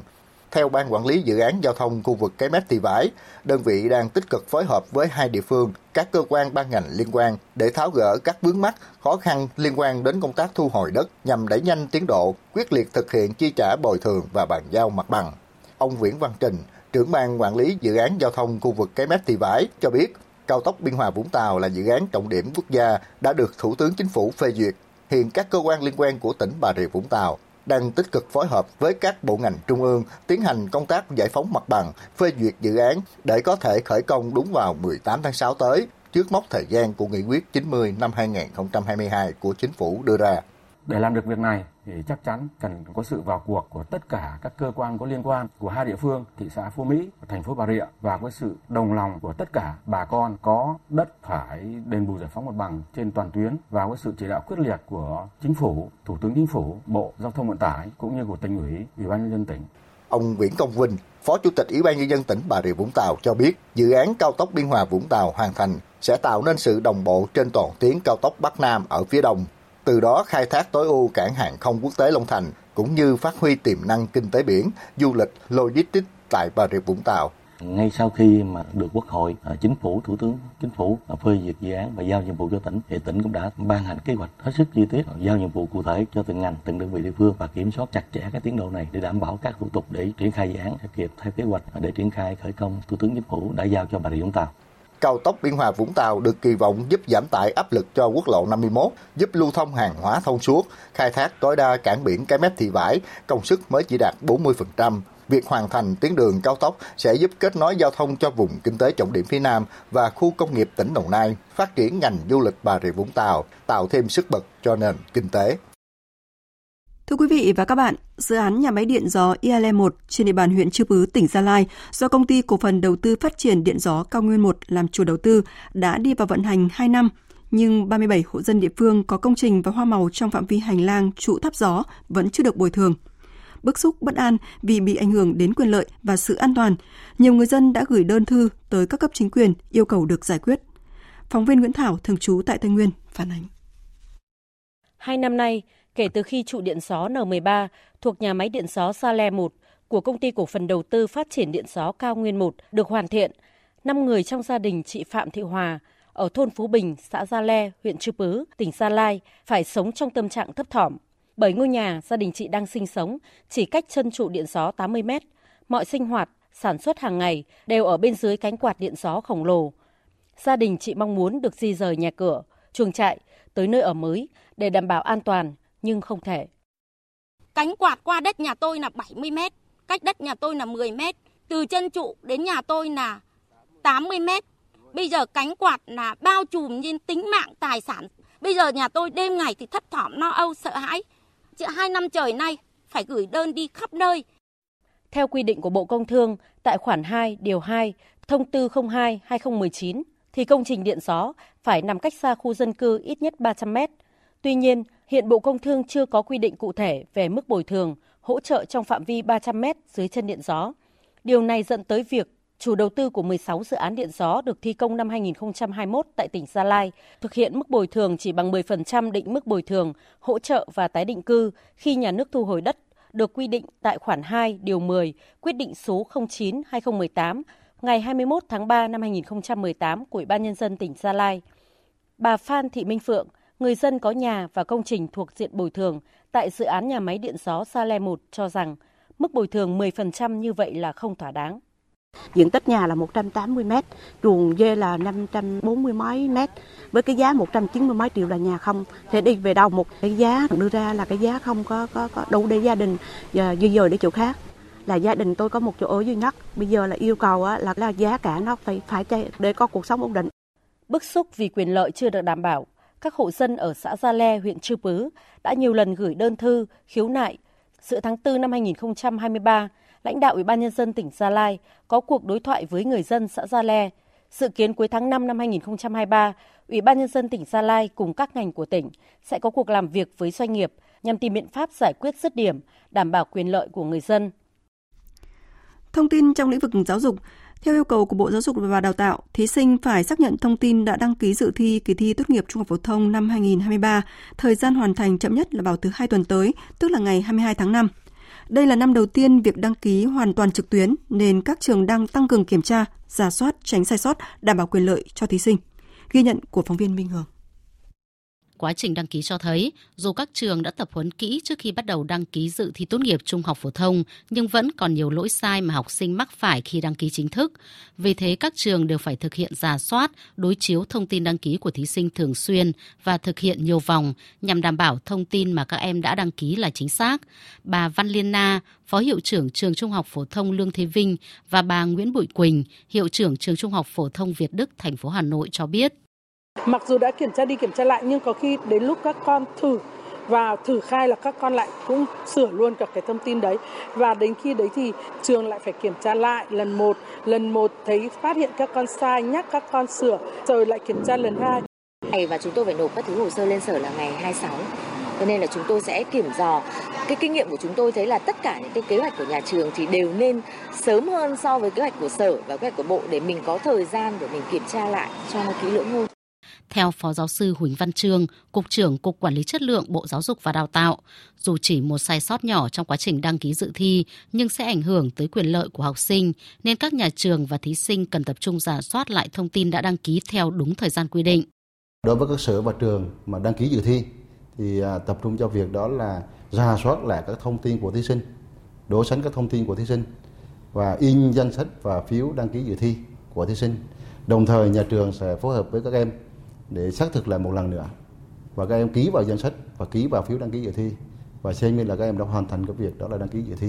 Theo Ban Quản lý Dự án Giao thông khu vực Cái Mép Thị Vải, đơn vị đang tích cực phối hợp với 2 địa phương, các cơ quan ban ngành liên quan để tháo gỡ các vướng mắc khó khăn liên quan đến công tác thu hồi đất nhằm đẩy nhanh tiến độ, quyết liệt thực hiện chi trả bồi thường và bàn giao mặt bằng. Ông Nguyễn Văn Trình, trưởng Ban Quản lý Dự án Giao thông khu vực Cái Mép Thị Vải cho biết, cao tốc Biên Hòa Vũng Tàu là dự án trọng điểm quốc gia đã được Thủ tướng Chính phủ phê duyệt. Hiện các cơ quan liên quan của tỉnh Bà Rịa Vũng Tàu đang tích cực phối hợp với các bộ ngành trung ương tiến hành công tác giải phóng mặt bằng, phê duyệt dự án để có thể khởi công đúng vào 18 tháng 6 tới, trước mốc thời gian của Nghị quyết 90 năm 2022 của Chính phủ đưa ra. Để làm được việc này thì chắc chắn cần có sự vào cuộc của tất cả các cơ quan có liên quan của 2 địa phương, thị xã Phú Mỹ và thành phố Bà Rịa, và có sự đồng lòng của tất cả bà con có đất phải đền bù giải phóng mặt bằng trên toàn tuyến, và có sự chỉ đạo quyết liệt của Chính phủ, Thủ tướng Chính phủ, Bộ Giao thông Vận tải cũng như của tỉnh ủy, Ủy ban nhân dân tỉnh. Ông Nguyễn Công Vinh, Phó Chủ tịch Ủy ban nhân dân tỉnh Bà Rịa Vũng Tàu cho biết, dự án cao tốc Biên Hòa Vũng Tàu hoàn thành sẽ tạo nên sự đồng bộ trên toàn tuyến cao tốc Bắc Nam ở phía Đông. Từ đó khai thác tối ưu cảng hàng không quốc tế Long Thành, cũng như phát huy tiềm năng kinh tế biển, du lịch, logistics tại Bà Rịa Vũng Tàu. Ngay sau khi mà được Quốc hội, Chính phủ, Thủ tướng Chính phủ phê duyệt dự án và giao nhiệm vụ cho tỉnh, thì tỉnh cũng đã ban hành kế hoạch hết sức chi tiết, giao nhiệm vụ cụ thể cho từng ngành, từng đơn vị địa phương và kiểm soát chặt chẽ cái tiến độ này để đảm bảo các thủ tục để triển khai dự án kịp theo kế hoạch để triển khai khởi công Thủ tướng Chính phủ đã giao cho Bà Rịa Vũng Tàu. Cao tốc Biên Hòa Vũng Tàu được kỳ vọng giúp giảm tải áp lực cho quốc lộ 51, giúp lưu thông hàng hóa thông suốt, khai thác tối đa cảng biển Cái Mép Thị Vải, công suất mới chỉ đạt 40%. Việc hoàn thành tuyến đường cao tốc sẽ giúp kết nối giao thông cho vùng kinh tế trọng điểm phía Nam và khu công nghiệp tỉnh Đồng Nai, phát triển ngành du lịch Bà Rịa Vũng Tàu, tạo thêm sức bật cho nền kinh tế. Thưa quý vị và các bạn, dự án nhà máy điện gió IL1 trên địa bàn huyện Chư Pứ, tỉnh Gia Lai do Công ty Cổ phần Đầu tư Phát triển Điện gió Cao Nguyên 1 làm chủ đầu tư đã đi vào vận hành 2 năm, nhưng 37 hộ dân địa phương có công trình và hoa màu trong phạm vi hành lang trụ tháp gió vẫn chưa được bồi thường. Bức xúc bất an vì bị ảnh hưởng đến quyền lợi và sự an toàn, nhiều người dân đã gửi đơn thư tới các cấp chính quyền yêu cầu được giải quyết. Phóng viên Nguyễn Thảo, thường trú tại Tây Nguyên, phản ánh. 2 năm nay, kể từ khi trụ điện gió N13 thuộc nhà máy điện gió Sa Le 1 của Công ty Cổ phần Đầu tư Phát triển Điện gió Cao Nguyên 1 được hoàn thiện, 5 người trong gia đình chị Phạm Thị Hòa ở thôn Phú Bình, xã Gia Le, huyện Chư Pứ, tỉnh Gia Lai phải sống trong tâm trạng thấp thỏm. Bởi ngôi nhà gia đình chị đang sinh sống chỉ cách chân trụ điện gió 80 mét, mọi sinh hoạt, sản xuất hàng ngày đều ở bên dưới cánh quạt điện gió khổng lồ. Gia đình chị mong muốn được di rời nhà cửa, chuồng trại tới nơi ở mới để đảm bảo an toàn, nhưng không thể. Cánh quạt qua đất nhà tôi là 70 mét, cách đất nhà tôi là 10 mét, từ chân trụ đến nhà tôi là 80 mét. Bây giờ cánh quạt là bao trùm như tính mạng, tài sản. Bây giờ nhà tôi đêm ngày thì thấp thỏm, lo âu, sợ hãi. 2 năm trời nay phải gửi đơn đi khắp nơi. Theo quy định của Bộ Công Thương, tại khoản 2, điều 2, thông tư 02/2019, thì công trình điện gió phải nằm cách xa khu dân cư ít nhất 300 mét. Tuy nhiên, hiện Bộ Công Thương chưa có quy định cụ thể về mức bồi thường, hỗ trợ trong phạm vi 300 mét dưới chân điện gió. Điều này dẫn tới việc chủ đầu tư của 16 dự án điện gió được thi công năm 2021 tại tỉnh Gia Lai thực hiện mức bồi thường chỉ bằng 10% định mức bồi thường, hỗ trợ và tái định cư khi nhà nước thu hồi đất được quy định tại khoản 2, điều 10, quyết định số 09/2018 ngày 21 tháng 3 năm 2018 của Ủy ban Nhân dân tỉnh Gia Lai. Bà Phan Thị Minh Phượng, người dân có nhà và công trình thuộc diện bồi thường tại dự án nhà máy điện gió Sa Le 1 cho rằng mức bồi thường 10% như vậy là không thỏa đáng. Diện tích nhà là 180 mét, ruộng dê là 540 mấy mét, với cái giá 190 mấy triệu là nhà không. Thế đi về đâu một cái giá đưa ra là cái giá không có đủ để gia đình di dời để chỗ khác. Là gia đình tôi có một chỗ ở duy nhất, bây giờ là yêu cầu là giá cả nó phải chạy để có cuộc sống ổn định. Bức xúc vì quyền lợi chưa được đảm bảo, các hộ dân ở xã Gia Le, huyện Chư Pứ đã nhiều lần gửi đơn thư, khiếu nại. Giữa tháng 4 năm 2023, lãnh đạo Ủy ban Nhân dân tỉnh Gia Lai có cuộc đối thoại với người dân xã Gia Le. Dự kiến cuối tháng 5 năm 2023, Ủy ban Nhân dân tỉnh Gia Lai cùng các ngành của tỉnh sẽ có cuộc làm việc với doanh nghiệp nhằm tìm biện pháp giải quyết dứt điểm, đảm bảo quyền lợi của người dân. Thông tin trong lĩnh vực giáo dục. Theo yêu cầu của Bộ Giáo dục và Đào tạo, thí sinh phải xác nhận thông tin đã đăng ký dự thi kỳ thi tốt nghiệp trung học phổ thông năm 2023, thời gian hoàn thành chậm nhất là vào thứ Hai tuần tới, tức là ngày 22 tháng 5. Đây là năm đầu tiên việc đăng ký hoàn toàn trực tuyến, nên các trường đang tăng cường kiểm tra, rà soát, tránh sai sót, đảm bảo quyền lợi cho thí sinh. Ghi nhận của phóng viên Minh Hường. Quá trình đăng ký cho thấy, dù các trường đã tập huấn kỹ trước khi bắt đầu đăng ký dự thi tốt nghiệp trung học phổ thông, nhưng vẫn còn nhiều lỗi sai mà học sinh mắc phải khi đăng ký chính thức. Vì thế, các trường đều phải thực hiện rà soát, đối chiếu thông tin đăng ký của thí sinh thường xuyên và thực hiện nhiều vòng nhằm đảm bảo thông tin mà các em đã đăng ký là chính xác. Bà Văn Liên Na, Phó Hiệu trưởng Trường Trung học Phổ thông Lương Thế Vinh và bà Nguyễn Bụi Quỳnh, Hiệu trưởng Trường Trung học Phổ thông Việt Đức, thành phố Hà Nội cho biết. Mặc dù đã kiểm tra đi kiểm tra lại nhưng có khi đến lúc các con thử vào thử khai là các con lại cũng sửa luôn cả cái thông tin đấy. Và đến khi đấy thì trường lại phải kiểm tra lại lần một thấy phát hiện các con sai nhắc các con sửa rồi lại kiểm tra lần hai. Và chúng tôi phải nộp các thứ hồ sơ lên sở là ngày 26. Cho nên là chúng tôi sẽ kiểm dò. Cái kinh nghiệm của chúng tôi thấy là tất cả những cái kế hoạch của nhà trường thì đều nên sớm hơn so với kế hoạch của sở và kế hoạch của bộ để mình có thời gian để mình kiểm tra lại cho nó kỹ lưỡng hơn. Theo Phó Giáo sư Huỳnh Văn Trương, Cục trưởng Cục Quản lý Chất lượng Bộ Giáo dục và Đào tạo, dù chỉ một sai sót nhỏ trong quá trình đăng ký dự thi nhưng sẽ ảnh hưởng tới quyền lợi của học sinh, nên các nhà trường và thí sinh cần tập trung rà soát lại thông tin đã đăng ký theo đúng thời gian quy định. Đối với các sở và trường mà đăng ký dự thi thì tập trung cho việc đó là rà soát lại các thông tin của thí sinh, đối sánh các thông tin của thí sinh và in danh sách và phiếu đăng ký dự thi của thí sinh. Đồng thời nhà trường sẽ phối hợp với các em để xác thực lại một lần nữa và các em ký vào danh sách và ký vào phiếu đăng ký dự thi và xem như là các em đã hoàn thành cái việc đó là đăng ký dự thi.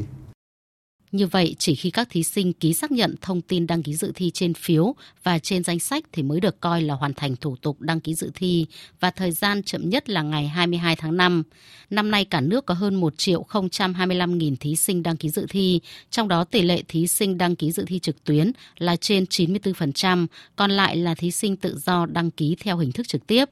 Như vậy, chỉ khi các thí sinh ký xác nhận thông tin đăng ký dự thi trên phiếu và trên danh sách thì mới được coi là hoàn thành thủ tục đăng ký dự thi và thời gian chậm nhất là ngày 22 tháng 5. Năm nay cả nước có hơn 1.025.000 thí sinh đăng ký dự thi, trong đó tỷ lệ thí sinh đăng ký dự thi trực tuyến là trên 94%, còn lại là thí sinh tự do đăng ký theo hình thức trực tiếp.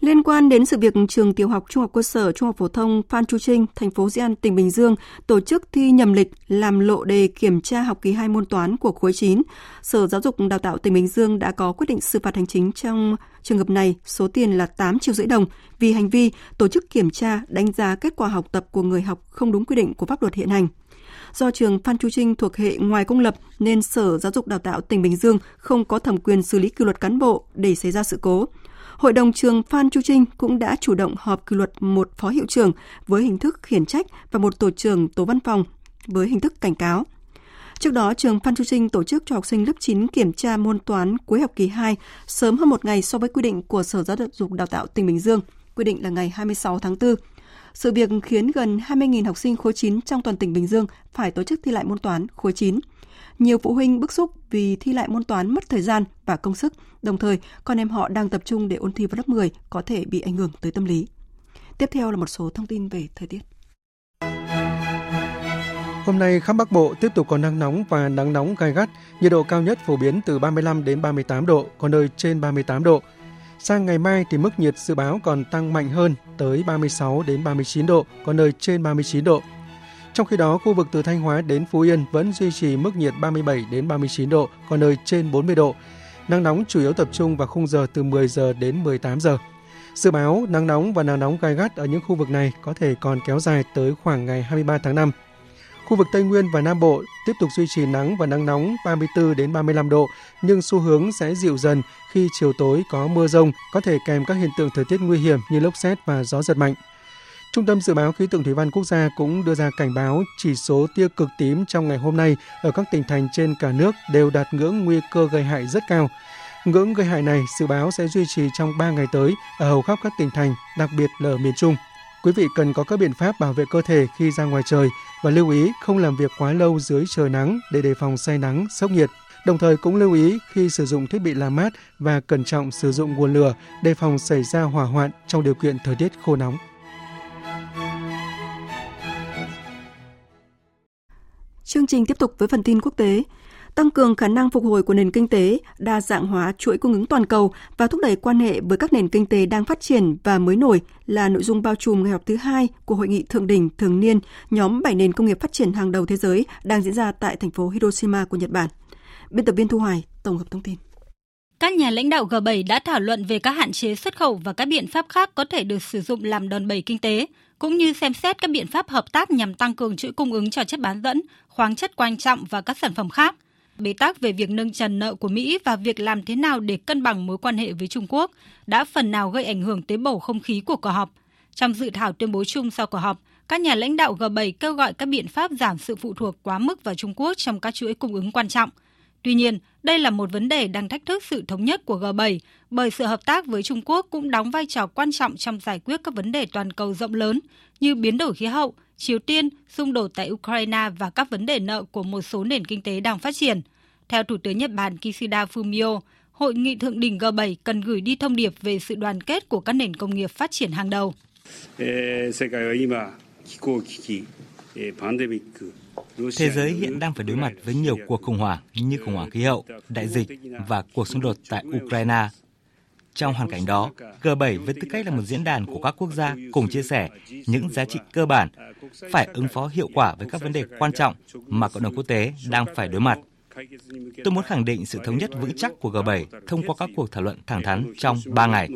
Liên quan đến sự việc trường tiểu học trung học cơ sở trung học phổ thông Phan Chu Trinh, thành phố Di An, tỉnh Bình Dương tổ chức thi nhầm lịch làm lộ đề kiểm tra học kỳ 2 môn toán của khối 9, Sở Giáo dục Đào tạo tỉnh Bình Dương đã có quyết định xử phạt hành chính trong trường hợp này số tiền là 8,5 triệu đồng vì hành vi tổ chức kiểm tra đánh giá kết quả học tập của người học không đúng quy định của pháp luật hiện hành. Do trường Phan Chu Trinh thuộc hệ ngoài công lập nên Sở Giáo dục Đào tạo tỉnh Bình Dương không có thẩm quyền xử lý kỷ luật cán bộ để xảy ra sự cố. Hội đồng trường Phan Chu Trinh cũng đã chủ động họp kỷ luật một phó hiệu trưởng với hình thức khiển trách và một tổ trưởng tổ văn phòng với hình thức cảnh cáo. Trước đó, trường Phan Chu Trinh tổ chức cho học sinh lớp 9 kiểm tra môn toán cuối học kỳ 2 sớm hơn một ngày so với quy định của Sở Giáo dục Đào tạo tỉnh Bình Dương, quy định là ngày 26 tháng 4. Sự việc khiến gần 20.000 học sinh khối 9 trong toàn tỉnh Bình Dương phải tổ chức thi lại môn toán khối 9. Nhiều phụ huynh bức xúc vì thi lại môn toán mất thời gian và công sức, đồng thời con em họ đang tập trung để ôn thi vào lớp 10 có thể bị ảnh hưởng tới tâm lý. Tiếp theo là một số thông tin về thời tiết. Hôm nay khắp Bắc Bộ tiếp tục có nắng nóng và nắng nóng gay gắt, nhiệt độ cao nhất phổ biến từ 35 đến 38 độ, có nơi trên 38 độ. Sang ngày mai thì mức nhiệt dự báo còn tăng mạnh hơn tới 36 đến 39 độ, có nơi trên 39 độ. Trong khi đó, khu vực từ Thanh Hóa đến Phú Yên vẫn duy trì mức nhiệt 37 đến 39 độ, có nơi trên 40 độ. Nắng nóng chủ yếu tập trung vào khung giờ từ 10 giờ đến 18 giờ. Dự báo nắng nóng và nắng nóng gai gắt ở những khu vực này có thể còn kéo dài tới khoảng ngày 23 tháng 5. Khu vực Tây Nguyên và Nam Bộ tiếp tục duy trì nắng và nắng nóng 34 đến 35 độ, nhưng xu hướng sẽ dịu dần khi chiều tối có mưa rông, có thể kèm các hiện tượng thời tiết nguy hiểm như lốc sét và gió giật mạnh. Trung tâm Dự báo Khí tượng Thủy văn Quốc gia cũng đưa ra cảnh báo chỉ số tia cực tím trong ngày hôm nay ở các tỉnh thành trên cả nước đều đạt ngưỡng nguy cơ gây hại rất cao. Ngưỡng gây hại này dự báo sẽ duy trì trong 3 ngày tới ở hầu khắp các tỉnh thành, đặc biệt là ở miền Trung. Quý vị cần có các biện pháp bảo vệ cơ thể khi ra ngoài trời và lưu ý không làm việc quá lâu dưới trời nắng để đề phòng say nắng, sốc nhiệt. Đồng thời cũng lưu ý khi sử dụng thiết bị làm mát và cẩn trọng sử dụng nguồn lửa, đề phòng xảy ra hỏa hoạn trong điều kiện thời tiết khô nóng. Chương trình tiếp tục với phần tin quốc tế. Tăng cường khả năng phục hồi của nền kinh tế, đa dạng hóa chuỗi cung ứng toàn cầu và thúc đẩy quan hệ với các nền kinh tế đang phát triển và mới nổi là nội dung bao trùm ngày họp thứ 2 của Hội nghị Thượng đỉnh Thường niên nhóm 7 nền công nghiệp phát triển hàng đầu thế giới đang diễn ra tại thành phố Hiroshima của Nhật Bản. Biên tập viên Thu Hoài, tổng hợp thông tin. Các nhà lãnh đạo G7 đã thảo luận về các hạn chế xuất khẩu và các biện pháp khác có thể được sử dụng làm đòn bẩy kinh tế, cũng như xem xét các biện pháp hợp tác nhằm tăng cường chuỗi cung ứng cho chất bán dẫn, khoáng chất quan trọng và các sản phẩm khác. Bế tắc về việc nâng trần nợ của Mỹ và việc làm thế nào để cân bằng mối quan hệ với Trung Quốc đã phần nào gây ảnh hưởng tới bầu không khí của cuộc họp. Trong dự thảo tuyên bố chung sau cuộc họp, các nhà lãnh đạo G7 kêu gọi các biện pháp giảm sự phụ thuộc quá mức vào Trung Quốc trong các chuỗi cung ứng quan trọng. Tuy nhiên, đây là một vấn đề đang thách thức sự thống nhất của G7, bởi sự hợp tác với Trung Quốc cũng đóng vai trò quan trọng trong giải quyết các vấn đề toàn cầu rộng lớn như biến đổi khí hậu, Triều Tiên, xung đột tại Ukraine và các vấn đề nợ của một số nền kinh tế đang phát triển. Theo Thủ tướng Nhật Bản Kishida Fumio, Hội nghị Thượng đỉnh G7 cần gửi đi thông điệp về sự đoàn kết của các nền công nghiệp phát triển hàng đầu. Thế giới hiện đang phải đối mặt với nhiều cuộc khủng hoảng như khủng hoảng khí hậu, đại dịch và cuộc xung đột tại Ukraine. Trong hoàn cảnh đó, G7 với tư cách là một diễn đàn của các quốc gia cùng chia sẻ những giá trị cơ bản, phải ứng phó hiệu quả với các vấn đề quan trọng mà cộng đồng quốc tế đang phải đối mặt. Tôi muốn khẳng định sự thống nhất vững chắc của G7 thông qua các cuộc thảo luận thẳng thắn trong 3 ngày.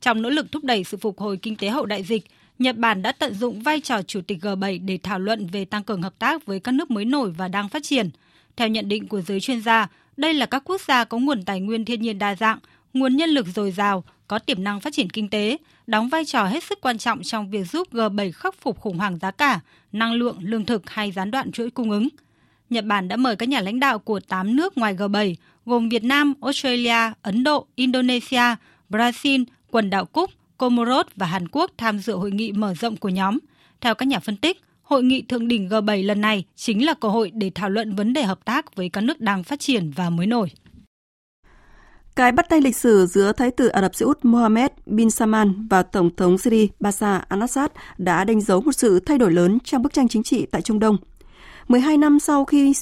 Trong nỗ lực thúc đẩy sự phục hồi kinh tế hậu đại dịch, Nhật Bản đã tận dụng vai trò chủ tịch G7 để thảo luận về tăng cường hợp tác với các nước mới nổi và đang phát triển. Theo nhận định của giới chuyên gia, đây là các quốc gia có nguồn tài nguyên thiên nhiên đa dạng, nguồn nhân lực dồi dào, có tiềm năng phát triển kinh tế, đóng vai trò hết sức quan trọng trong việc giúp G7 khắc phục khủng hoảng giá cả, năng lượng, lương thực hay gián đoạn chuỗi cung ứng. Nhật Bản đã mời các nhà lãnh đạo của 8 nước ngoài G7, gồm Việt Nam, Australia, Ấn Độ, Indonesia, Brazil, Quần đảo Cook, Comoros và Hàn Quốc tham dự hội nghị mở rộng của nhóm. Theo các nhà phân tích, Hội nghị Thượng đỉnh G7 lần này chính là cơ hội để thảo luận vấn đề hợp tác với các nước đang phát triển và mới nổi. Cái bắt tay lịch sử giữa Thái tử Ả Rập Xê Út Mohammed bin Salman và Tổng thống Syria Bashar al-Assad đã đánh dấu một sự thay đổi lớn trong bức tranh chính trị tại Trung Đông. 12 năm sau khi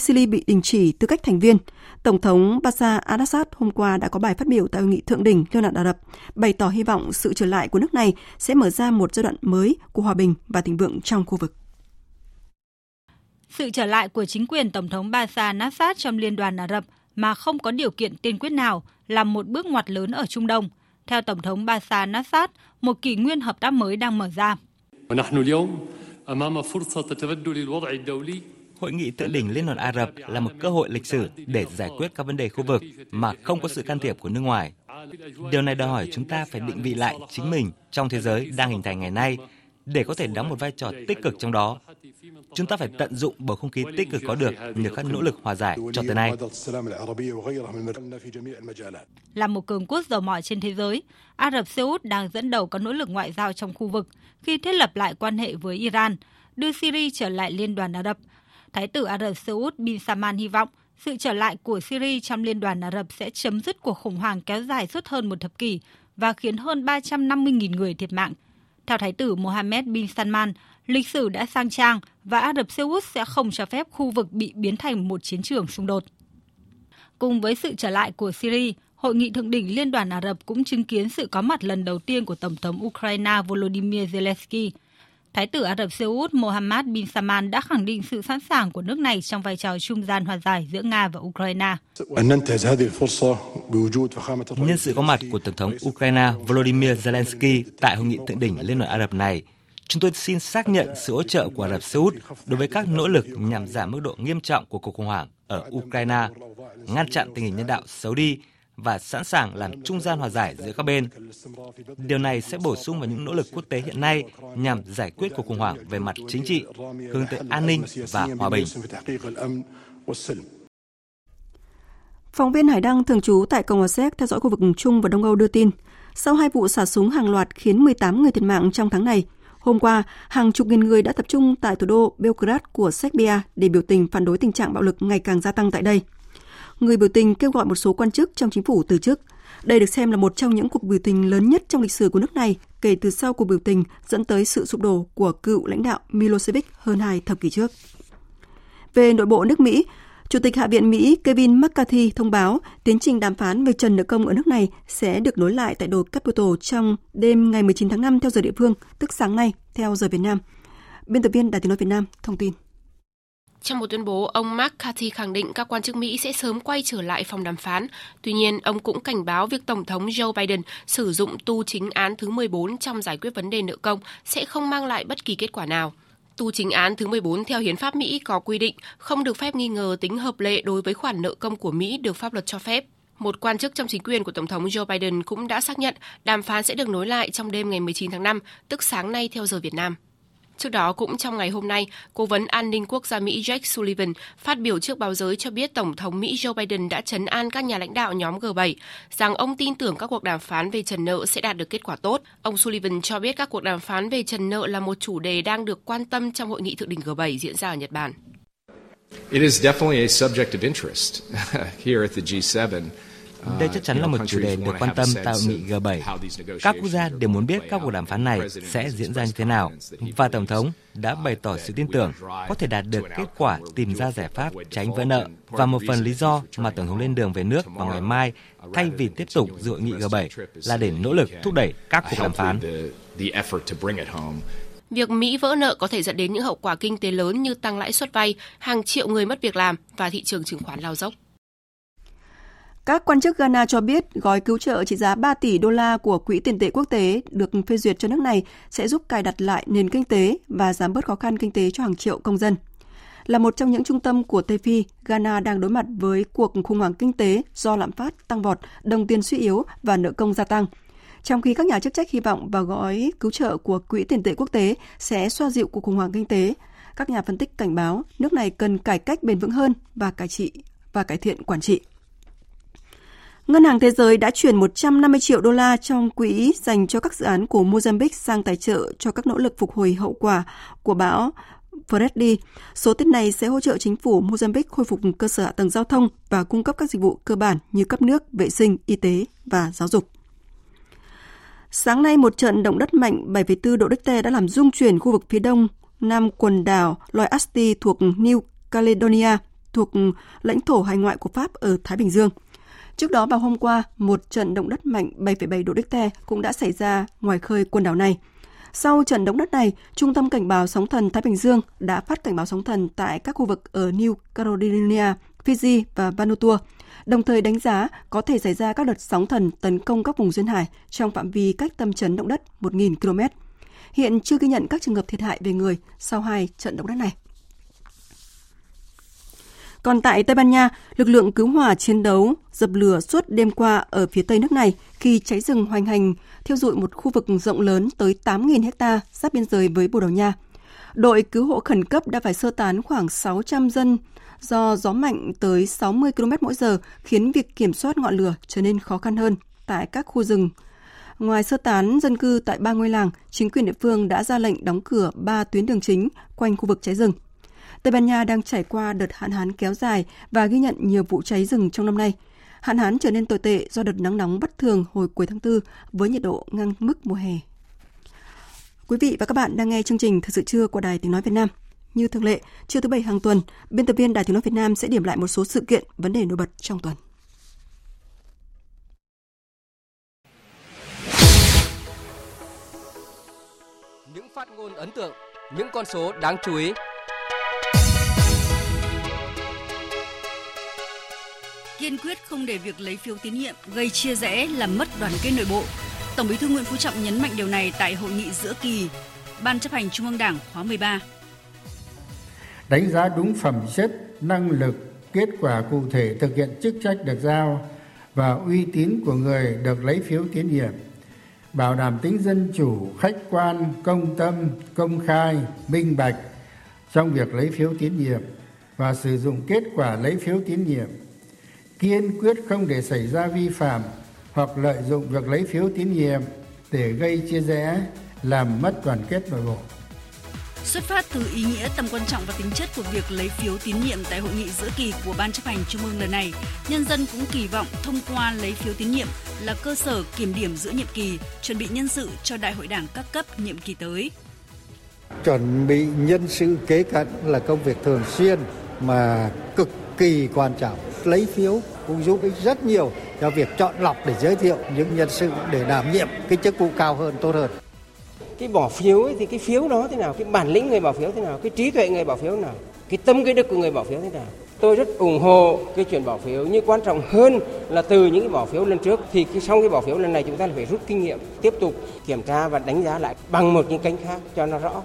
Syria bị đình chỉ tư cách thành viên, Tổng thống Bashar al-Assad hôm qua đã có bài phát biểu tại Hội nghị Thượng đỉnh Liên đoàn Ả Rập, bày tỏ hy vọng sự trở lại của nước này sẽ mở ra một giai đoạn mới của hòa bình và thịnh vượng trong khu vực. Sự trở lại của chính quyền Tổng thống Bashar al-Assad trong Liên đoàn Ả Rập mà không có điều kiện tiên quyết nào là một bước ngoặt lớn ở Trung Đông. Theo Tổng thống Bashar al-Assad, một kỷ nguyên hợp tác mới đang mở ra. Hội nghị thượng đỉnh Liên đoàn Ả Rập là một cơ hội lịch sử để giải quyết các vấn đề khu vực mà không có sự can thiệp của nước ngoài. Điều này đòi hỏi chúng ta phải định vị lại chính mình trong thế giới đang hình thành ngày nay để có thể đóng một vai trò tích cực trong đó. Chúng ta phải tận dụng bầu không khí tích cực có được nhờ các nỗ lực hòa giải cho tới nay. Là một cường quốc dầu mỏ trên thế giới, Ả Rập Xê Út đang dẫn đầu các nỗ lực ngoại giao trong khu vực khi thiết lập lại quan hệ với Iran, đưa Syria trở lại Liên đoàn Ả Rập. Thái tử Ả Rập Xê Út bin Salman hy vọng sự trở lại của Syria trong Liên đoàn Ả Rập sẽ chấm dứt cuộc khủng hoảng kéo dài suốt hơn một thập kỷ và khiến hơn 350.000 người thiệt mạng. Theo Thái tử Mohammed bin Salman, lịch sử đã sang trang và Ả Rập Xê Út sẽ không cho phép khu vực bị biến thành một chiến trường xung đột. Cùng với sự trở lại của Syria, Hội nghị Thượng đỉnh Liên đoàn Ả Rập cũng chứng kiến sự có mặt lần đầu tiên của Tổng thống Ukraine Volodymyr Zelensky. Thái tử Ả Rập Xê Út Mohammed bin Salman đã khẳng định sự sẵn sàng của nước này trong vai trò trung gian hòa giải giữa Nga và Ukraine. Nhân sự có mặt của Tổng thống Ukraine Volodymyr Zelensky tại Hội nghị Thượng đỉnh Liên đoàn Ả Rập này, chúng tôi xin xác nhận sự hỗ trợ của Ả Rập Xê Út đối với các nỗ lực nhằm giảm mức độ nghiêm trọng của cuộc khủng hoảng ở Ukraine, ngăn chặn tình hình nhân đạo xấu đi và sẵn sàng làm trung gian hòa giải giữa các bên. Điều này sẽ bổ sung vào những nỗ lực quốc tế hiện nay nhằm giải quyết cuộc khủng hoảng về mặt chính trị, hướng tới an ninh và hòa bình. Phóng viên Hải Đăng thường trú tại Cộng hòa Séc theo dõi khu vực Trung và Đông Âu đưa tin, sau hai vụ xả súng hàng loạt khiến 18 người thiệt mạng trong tháng này, hôm qua, hàng chục nghìn người đã tập trung tại thủ đô Belgrade của Serbia để biểu tình phản đối tình trạng bạo lực ngày càng gia tăng tại đây. Người biểu tình kêu gọi một số quan chức trong chính phủ từ chức. Đây được xem là một trong những cuộc biểu tình lớn nhất trong lịch sử của nước này kể từ sau cuộc biểu tình dẫn tới sự sụp đổ của cựu lãnh đạo Milosevic hơn 2 thập kỷ trước. Về nội bộ nước Mỹ, Chủ tịch Hạ viện Mỹ Kevin McCarthy thông báo tiến trình đàm phán về trần nợ công ở nước này sẽ được nối lại tại đồi Capitol trong đêm ngày 19 tháng 5 theo giờ địa phương, tức sáng nay theo giờ Việt Nam. Biên tập viên Đài Tiếng nói Việt Nam thông tin. Trong một tuyên bố, ông McCarthy khẳng định các quan chức Mỹ sẽ sớm quay trở lại phòng đàm phán. Tuy nhiên, ông cũng cảnh báo việc Tổng thống Joe Biden sử dụng tu chính án thứ 14 trong giải quyết vấn đề nợ công sẽ không mang lại bất kỳ kết quả nào. Tu chính án thứ 14 theo Hiến pháp Mỹ có quy định không được phép nghi ngờ tính hợp lệ đối với khoản nợ công của Mỹ được pháp luật cho phép. Một quan chức trong chính quyền của Tổng thống Joe Biden cũng đã xác nhận đàm phán sẽ được nối lại trong đêm ngày 19 tháng 5, tức sáng nay theo giờ Việt Nam. Trước đó, cũng trong ngày hôm nay, Cố vấn An ninh Quốc gia Mỹ Jake Sullivan phát biểu trước báo giới cho biết Tổng thống Mỹ Joe Biden đã trấn an các nhà lãnh đạo nhóm G7 rằng ông tin tưởng các cuộc đàm phán về trần nợ sẽ đạt được kết quả tốt. Ông Sullivan cho biết các cuộc đàm phán về trần nợ là một chủ đề đang được quan tâm trong hội nghị thượng đỉnh G7 diễn ra ở Nhật Bản. It is definitely a subject of interest here at the G7. Đây chắc chắn là một chủ đề được quan tâm tại hội nghị G7. Các quốc gia đều muốn biết các cuộc đàm phán này sẽ diễn ra như thế nào, và Tổng thống đã bày tỏ sự tin tưởng có thể đạt được kết quả tìm ra giải pháp tránh vỡ nợ, và một phần lý do mà Tổng thống lên đường về nước vào ngày mai thay vì tiếp tục dự hội nghị G7 là để nỗ lực thúc đẩy các cuộc đàm phán. Việc Mỹ vỡ nợ có thể dẫn đến những hậu quả kinh tế lớn như tăng lãi suất vay, hàng triệu người mất việc làm và thị trường chứng khoán lao dốc. Các quan chức Ghana cho biết gói cứu trợ trị giá 3 tỷ đô la của Quỹ tiền tệ quốc tế được phê duyệt cho nước này sẽ giúp cài đặt lại nền kinh tế và giảm bớt khó khăn kinh tế cho hàng triệu công dân. Là một trong những trung tâm của Tây Phi, Ghana đang đối mặt với cuộc khủng hoảng kinh tế do lạm phát tăng vọt, đồng tiền suy yếu và nợ công gia tăng. Trong khi các nhà chức trách hy vọng vào gói cứu trợ của Quỹ tiền tệ quốc tế sẽ xoa dịu cuộc khủng hoảng kinh tế, các nhà phân tích cảnh báo nước này cần cải cách bền vững hơn và cải thiện quản trị. Ngân hàng Thế giới đã chuyển 150 triệu đô la trong quỹ dành cho các dự án của Mozambique sang tài trợ cho các nỗ lực phục hồi hậu quả của bão Freddy. Số tiền này sẽ hỗ trợ chính phủ Mozambique khôi phục cơ sở hạ tầng giao thông và cung cấp các dịch vụ cơ bản như cấp nước, vệ sinh, y tế và giáo dục. Sáng nay, một trận động đất mạnh 7,4 độ Richter đã làm rung chuyển khu vực phía đông nam quần đảo Loy Asti thuộc New Caledonia, thuộc lãnh thổ hải ngoại của Pháp ở Thái Bình Dương. Trước đó vào hôm qua, một trận động đất mạnh 7,7 độ Richter cũng đã xảy ra ngoài khơi quần đảo này. Sau trận động đất này, Trung tâm Cảnh báo Sóng thần Thái Bình Dương đã phát cảnh báo sóng thần tại các khu vực ở New Caledonia, Fiji và Vanuatu, đồng thời đánh giá có thể xảy ra các đợt sóng thần tấn công các vùng duyên hải trong phạm vi cách tâm chấn động đất 1.000 km. Hiện chưa ghi nhận các trường hợp thiệt hại về người sau hai trận động đất này. Còn tại Tây Ban Nha, lực lượng cứu hỏa chiến đấu dập lửa suốt đêm qua ở phía tây nước này khi cháy rừng hoành hành thiêu rụi một khu vực rộng lớn tới 8.000 hectare giáp biên giới với Bồ Đào Nha. Đội cứu hộ khẩn cấp đã phải sơ tán khoảng 600 dân do gió mạnh tới 60 km/h khiến việc kiểm soát ngọn lửa trở nên khó khăn hơn tại các khu rừng. Ngoài sơ tán dân cư tại 3 ngôi làng, chính quyền địa phương đã ra lệnh đóng cửa 3 tuyến đường chính quanh khu vực cháy rừng. Tây Ban Nha đang trải qua đợt hạn hán kéo dài và ghi nhận nhiều vụ cháy rừng trong năm nay. Hạn hán trở nên tồi tệ do đợt nắng nóng bất thường hồi cuối tháng 4 với nhiệt độ ngang mức mùa hè. Quý vị và các bạn đang nghe chương trình Thật sự trưa của Đài Tiếng nói Việt Nam. Như thường lệ, trưa thứ 7 hàng tuần, biên tập viên Đài Tiếng nói Việt Nam sẽ điểm lại một số sự kiện, vấn đề nổi bật trong tuần. Những phát ngôn ấn tượng, những con số đáng chú ý. Kiên quyết không để việc lấy phiếu tín nhiệm gây chia rẽ làm mất đoàn kết nội bộ. Tổng Bí thư Nguyễn Phú Trọng nhấn mạnh điều này tại hội nghị giữa kỳ Ban Chấp hành Trung ương Đảng khóa 13. Đánh giá đúng phẩm chất, năng lực, kết quả cụ thể thực hiện chức trách được giao, và uy tín của người được lấy phiếu tín nhiệm, bảo đảm tính dân chủ, khách quan, công tâm, công khai, minh bạch trong việc lấy phiếu tín nhiệm và sử dụng kết quả lấy phiếu tín nhiệm, kiên quyết không để xảy ra vi phạm hoặc lợi dụng việc lấy phiếu tín nhiệm để gây chia rẽ, làm mất đoàn kết nội bộ. Xuất phát từ ý nghĩa, tầm quan trọng và tính chất của việc lấy phiếu tín nhiệm tại hội nghị giữa kỳ của Ban Chấp hành Trung ương lần này, nhân dân cũng kỳ vọng thông qua lấy phiếu tín nhiệm là cơ sở kiểm điểm giữa nhiệm kỳ, chuẩn bị nhân sự cho Đại hội Đảng các cấp nhiệm kỳ tới. Chuẩn bị nhân sự kế cận là công việc thường xuyên mà cực kỳ quan trọng. Lấy phiếu cũng giúp ích rất nhiều cho việc chọn lọc để giới thiệu những nhân sự để đảm nhiệm cái chức vụ cao hơn, tốt hơn. Cái bỏ phiếu ấy, thì cái phiếu đó thế nào, cái bản lĩnh người bỏ phiếu thế nào, cái trí tuệ người bỏ phiếu thế nào, cái tâm cái đức của người bỏ phiếu thế nào. Tôi rất ủng hộ cái chuyện bỏ phiếu, nhưng quan trọng hơn là từ những cái bỏ phiếu lần trước thì sau cái bỏ phiếu lần này chúng ta phải rút kinh nghiệm, tiếp tục kiểm tra và đánh giá lại bằng một những kênh khác cho nó rõ.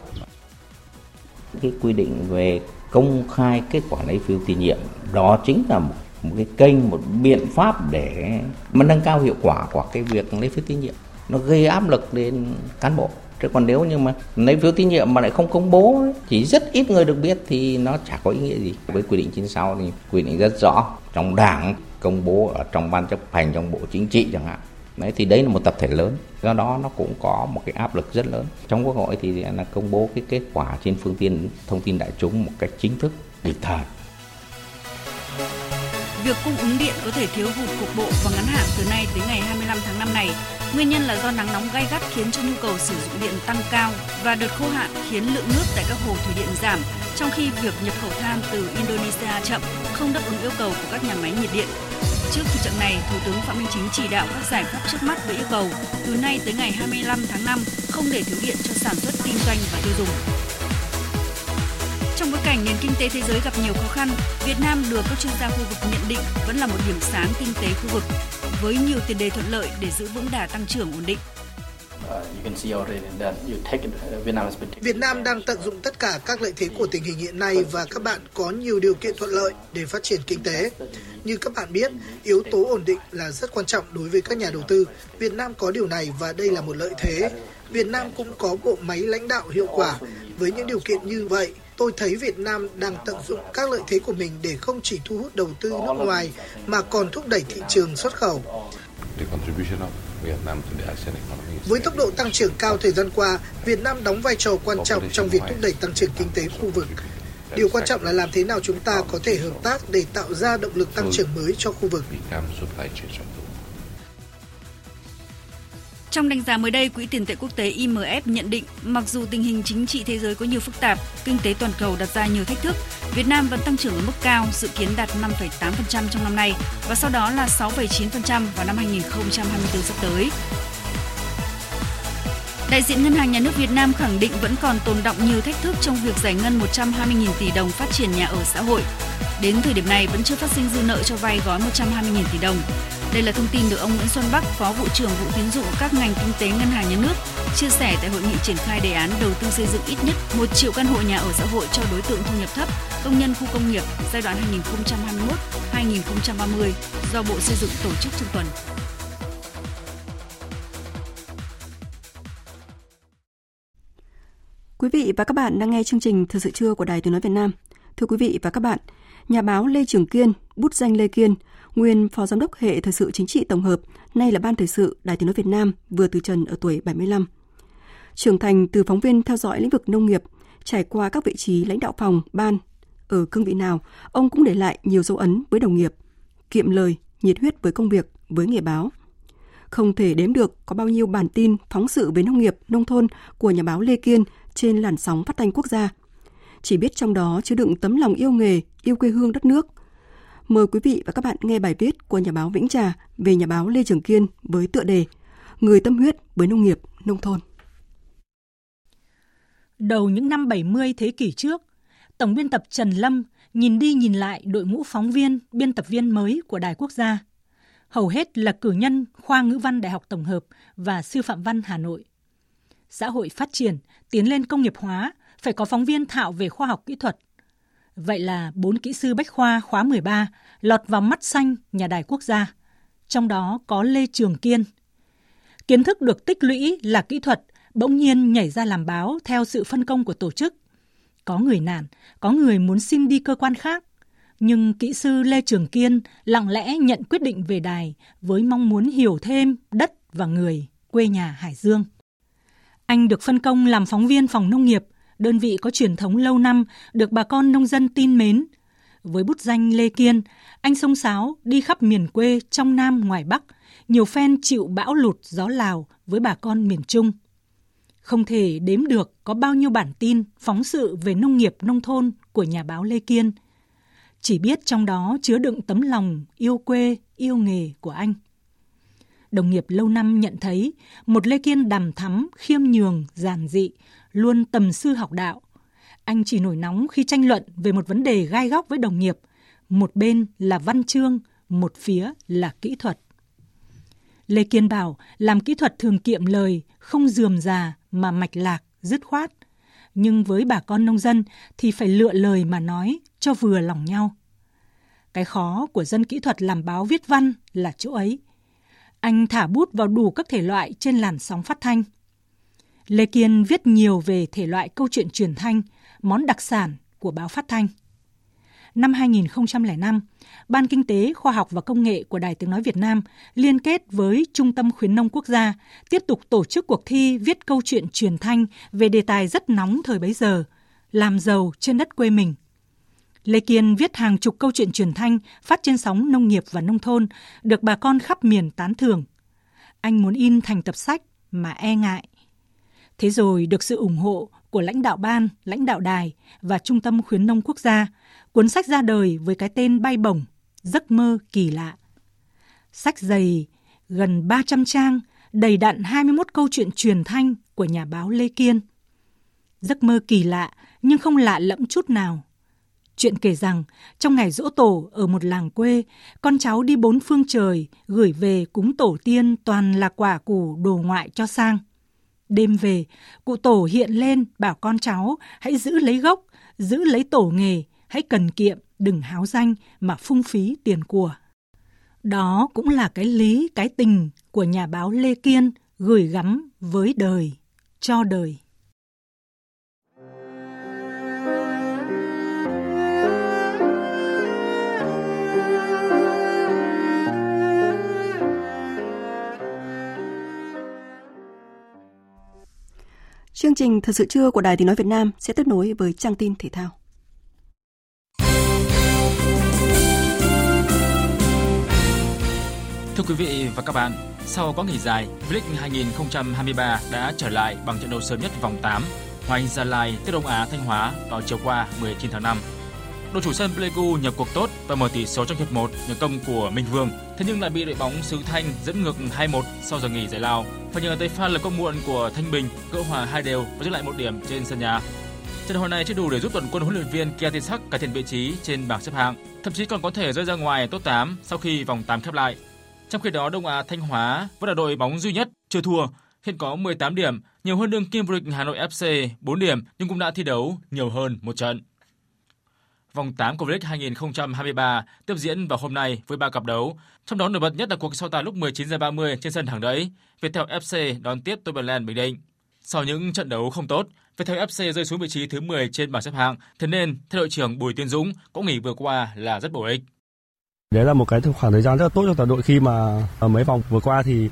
Cái quy định về công khai kết quả lấy phiếu tín nhiệm đó chính là một cái kênh, một biện pháp để mà nâng cao hiệu quả của cái việc lấy phiếu tín nhiệm. Nó gây áp lực lên cán bộ. Chứ còn nếu như mà lấy phiếu tín nhiệm mà lại không công bố, chỉ rất ít người được biết thì nó chả có ý nghĩa gì. Với quy định 96 thì quy định rất rõ, trong đảng công bố ở trong ban chấp hành, trong bộ chính trị chẳng hạn. Đấy, thì đấy là một tập thể lớn, do đó nó cũng có một cái áp lực rất lớn. Trong Quốc hội thì là công bố cái kết quả trên phương tiện thông tin đại chúng một cách chính thức, kịp thời. Việc cung ứng điện có thể thiếu hụt cục bộ và ngắn hạn từ nay tới ngày 25 tháng 5 này. Nguyên nhân là do nắng nóng gay gắt khiến cho nhu cầu sử dụng điện tăng cao và đợt khô hạn khiến lượng nước tại các hồ thủy điện giảm, trong khi việc nhập khẩu than từ Indonesia chậm, không đáp ứng yêu cầu của các nhà máy nhiệt điện. Trước thực trạng này, Thủ tướng Phạm Minh Chính chỉ đạo các giải pháp trước mắt với yêu cầu từ nay tới ngày 25 tháng 5 không để thiếu điện cho sản xuất, kinh doanh và tiêu dùng. Trong bối cảnh nền kinh tế thế giới gặp nhiều khó khăn, Việt Nam được các chuyên gia khu vực nhận định vẫn là một điểm sáng kinh tế khu vực, với nhiều tiền đề thuận lợi để giữ vững đà tăng trưởng ổn định. Việt Nam đang tận dụng tất cả các lợi thế của tình hình hiện nay và các bạn có nhiều điều kiện thuận lợi để phát triển kinh tế. Như các bạn biết, yếu tố ổn định là rất quan trọng đối với các nhà đầu tư. Việt Nam có điều này và đây là một lợi thế. Việt Nam cũng có bộ máy lãnh đạo hiệu quả. Với những điều kiện như vậy, tôi thấy Việt Nam đang tận dụng các lợi thế của mình để không chỉ thu hút đầu tư nước ngoài mà còn thúc đẩy thị trường xuất khẩu. Với tốc độ tăng trưởng cao thời gian qua, Việt Nam đóng vai trò quan trọng trong việc thúc đẩy tăng trưởng kinh tế khu vực. Điều quan trọng là làm thế nào chúng ta có thể hợp tác để tạo ra động lực tăng trưởng mới cho khu vực. Trong đánh giá mới đây, Quỹ tiền tệ quốc tế IMF nhận định, mặc dù tình hình chính trị thế giới có nhiều phức tạp, kinh tế toàn cầu đặt ra nhiều thách thức, Việt Nam vẫn tăng trưởng ở mức cao, dự kiến đạt 5,8% trong năm nay và sau đó là 6,9% vào năm 2024 sắp tới. Đại diện Ngân hàng Nhà nước Việt Nam khẳng định vẫn còn tồn đọng nhiều thách thức trong việc giải ngân 120.000 tỷ đồng phát triển nhà ở xã hội. Đến thời điểm này vẫn chưa phát sinh dư nợ cho vay gói 120.000 tỷ đồng. Đây là thông tin được ông Nguyễn Xuân Bắc, Phó Vụ trưởng Vụ Tín dụng các ngành kinh tế Ngân hàng Nhà nước, chia sẻ tại hội nghị triển khai đề án đầu tư xây dựng ít nhất 1 triệu căn hộ nhà ở xã hội cho đối tượng thu nhập thấp, công nhân khu công nghiệp giai đoạn 2021-2030 do Bộ Xây dựng tổ chức trong tuần. Quý vị và các bạn đang nghe chương trình Thời sự trưa của Đài Tiếng nói Việt Nam. Thưa quý vị và các bạn, nhà báo Lê Trường Kiên, bút danh Lê Kiên, nguyên phó giám đốc hệ thời sự chính trị tổng hợp, nay là ban thời sự Đài Tiếng nói Việt Nam, vừa từ trần ở tuổi 75. Trưởng thành từ phóng viên theo dõi lĩnh vực nông nghiệp, trải qua các vị trí lãnh đạo phòng, ban, ở cương vị nào, ông cũng để lại nhiều dấu ấn với đồng nghiệp, kiệm lời, nhiệt huyết với công việc, với nghề báo. Không thể đếm được có bao nhiêu bản tin phóng sự về nông nghiệp, nông thôn của nhà báo Lê Kiên trên làn sóng phát thanh quốc gia. Chỉ biết trong đó chứa đựng tấm lòng yêu nghề, yêu quê hương đất nước. Mời quý vị và các bạn nghe bài viết của nhà báo Vĩnh Trà về nhà báo Lê Trường Kiên với tựa đề Người tâm huyết với nông nghiệp, nông thôn. Đầu những năm 70 thế kỷ trước, Tổng biên tập Trần Lâm nhìn đi nhìn lại đội ngũ phóng viên, biên tập viên mới của Đài Quốc gia. Hầu hết là cử nhân khoa ngữ văn Đại học Tổng hợp và Sư phạm văn Hà Nội. Xã hội phát triển, tiến lên công nghiệp hóa, phải có phóng viên thạo về khoa học kỹ thuật. Vậy là 4 kỹ sư Bách Khoa khóa 13 lọt vào mắt xanh nhà Đài Quốc gia. trong đó có Lê Trường Kiên. Kiến thức được tích lũy là kỹ thuật, bỗng nhiên nhảy ra làm báo theo sự phân công của tổ chức. Có người nản, có người muốn xin đi cơ quan khác. Nhưng kỹ sư Lê Trường Kiên lặng lẽ nhận quyết định về đài với mong muốn hiểu thêm đất và người, quê nhà Hải Dương. Anh được phân công làm phóng viên phòng nông nghiệp, đơn vị có truyền thống lâu năm, được bà con nông dân tin mến. Với bút danh Lê Kiên, anh xông xáo đi khắp miền quê trong Nam ngoài Bắc, nhiều phen chịu bão lụt gió Lào với bà con miền Trung. Không thể đếm được có bao nhiêu bản tin phóng sự về nông nghiệp nông thôn của nhà báo Lê Kiên. Chỉ biết trong đó chứa đựng tấm lòng yêu quê, yêu nghề của anh. Đồng nghiệp lâu năm nhận thấy một Lê Kiên đằm thắm, khiêm nhường, giản dị, luôn tầm sư học đạo. Anh chỉ nổi nóng khi tranh luận về một vấn đề gai góc với đồng nghiệp. Một bên là văn chương, một phía là kỹ thuật. Lê Kiên bảo làm kỹ thuật thường kiệm lời, không rườm rà mà mạch lạc, dứt khoát. Nhưng với bà con nông dân thì phải lựa lời mà nói cho vừa lòng nhau. Cái khó của dân kỹ thuật làm báo viết văn là chỗ ấy. Anh thả bút vào đủ các thể loại trên làn sóng phát thanh. Lê Kiên viết nhiều về thể loại câu chuyện truyền thanh, món đặc sản của báo phát thanh. Năm 2005, Ban Kinh tế, Khoa học và Công nghệ của Đài Tiếng Nói Việt Nam liên kết với Trung tâm Khuyến nông Quốc gia tiếp tục tổ chức cuộc thi viết câu chuyện truyền thanh về đề tài rất nóng thời bấy giờ, làm giàu trên đất quê mình. Lê Kiên viết hàng chục câu chuyện truyền thanh phát trên sóng nông nghiệp và nông thôn, được bà con khắp miền tán thưởng. Anh muốn in thành tập sách mà e ngại. Thế rồi được sự ủng hộ của lãnh đạo ban, lãnh đạo đài và Trung tâm Khuyến nông Quốc gia, cuốn sách ra đời với cái tên bay bổng, Giấc mơ kỳ lạ. Sách dày, gần 300 trang, đầy đặn 21 câu chuyện truyền thanh của nhà báo Lê Kiên. Giấc mơ kỳ lạ nhưng không lạ lẫm chút nào. Chuyện kể rằng, trong ngày giỗ tổ ở một làng quê, con cháu đi 4 phương trời, gửi về cúng tổ tiên toàn là quả củ đồ ngoại cho sang. Đêm về, cụ tổ hiện lên bảo con cháu hãy giữ lấy gốc, giữ lấy tổ nghề, hãy cần kiệm, đừng háo danh mà phung phí tiền của. Đó cũng là cái lý, cái tình của nhà báo Lê Kiên gửi gắm với đời, cho đời. Chương trình Thật sự trưa của Đài Tiếng Nói Việt Nam sẽ tiếp nối với trang tin thể thao. Thưa quý vị và các bạn, sau quãng nghỉ dài, V-League 2023 đã trở lại bằng trận đấu sớm nhất vòng 8, Hoàng Gia Lai tiếp Đông Á Thanh Hóa vào chiều qua 19 tháng 5. Đội chủ sân Pleiku nhập cuộc tốt và mở tỷ số trong hiệp 1 nhờ công của Minh Vương, thế nhưng lại bị đội bóng xứ Thanh dẫn ngược 2-1 sau giờ nghỉ giải lao. Phải nhờ tới pha lập công muộn của Thanh Bình gỡ hòa 2-2 và giữ lại 1 điểm trên sân nhà. Trận hòa này chưa đủ để giúp tuần quân huấn luyện viên Kiatisak cải thiện vị trí trên bảng xếp hạng, thậm chí còn có thể rơi ra ngoài top 8 sau khi vòng 8 khép lại. Trong khi đó, Đông Á Thanh Hóa vẫn là đội bóng duy nhất chưa thua, hiện có 18 điểm, nhiều hơn đương kim vô địch Hà Nội FC 4 điểm nhưng cũng đã thi đấu nhiều hơn một trận. Vòng 8 của V-League 2023 tiếp diễn vào hôm nay với 3 cặp đấu, trong đó nổi bật nhất là cuộc so tài lúc 19h30 trên sân Hàng Đẫy, Viettel FC đón tiếp Tây Bắc Bình Định. Sau những trận đấu không tốt, Viettel FC rơi xuống vị trí thứ 10 trên bảng xếp hạng, thế nên theo đội trưởng Bùi Tiến Dũng, quãng nghỉ vừa qua là rất bổ ích. Đấy là một cái khoảng thời gian rất là tốt cho toàn đội, khi mà mấy vòng vừa qua thì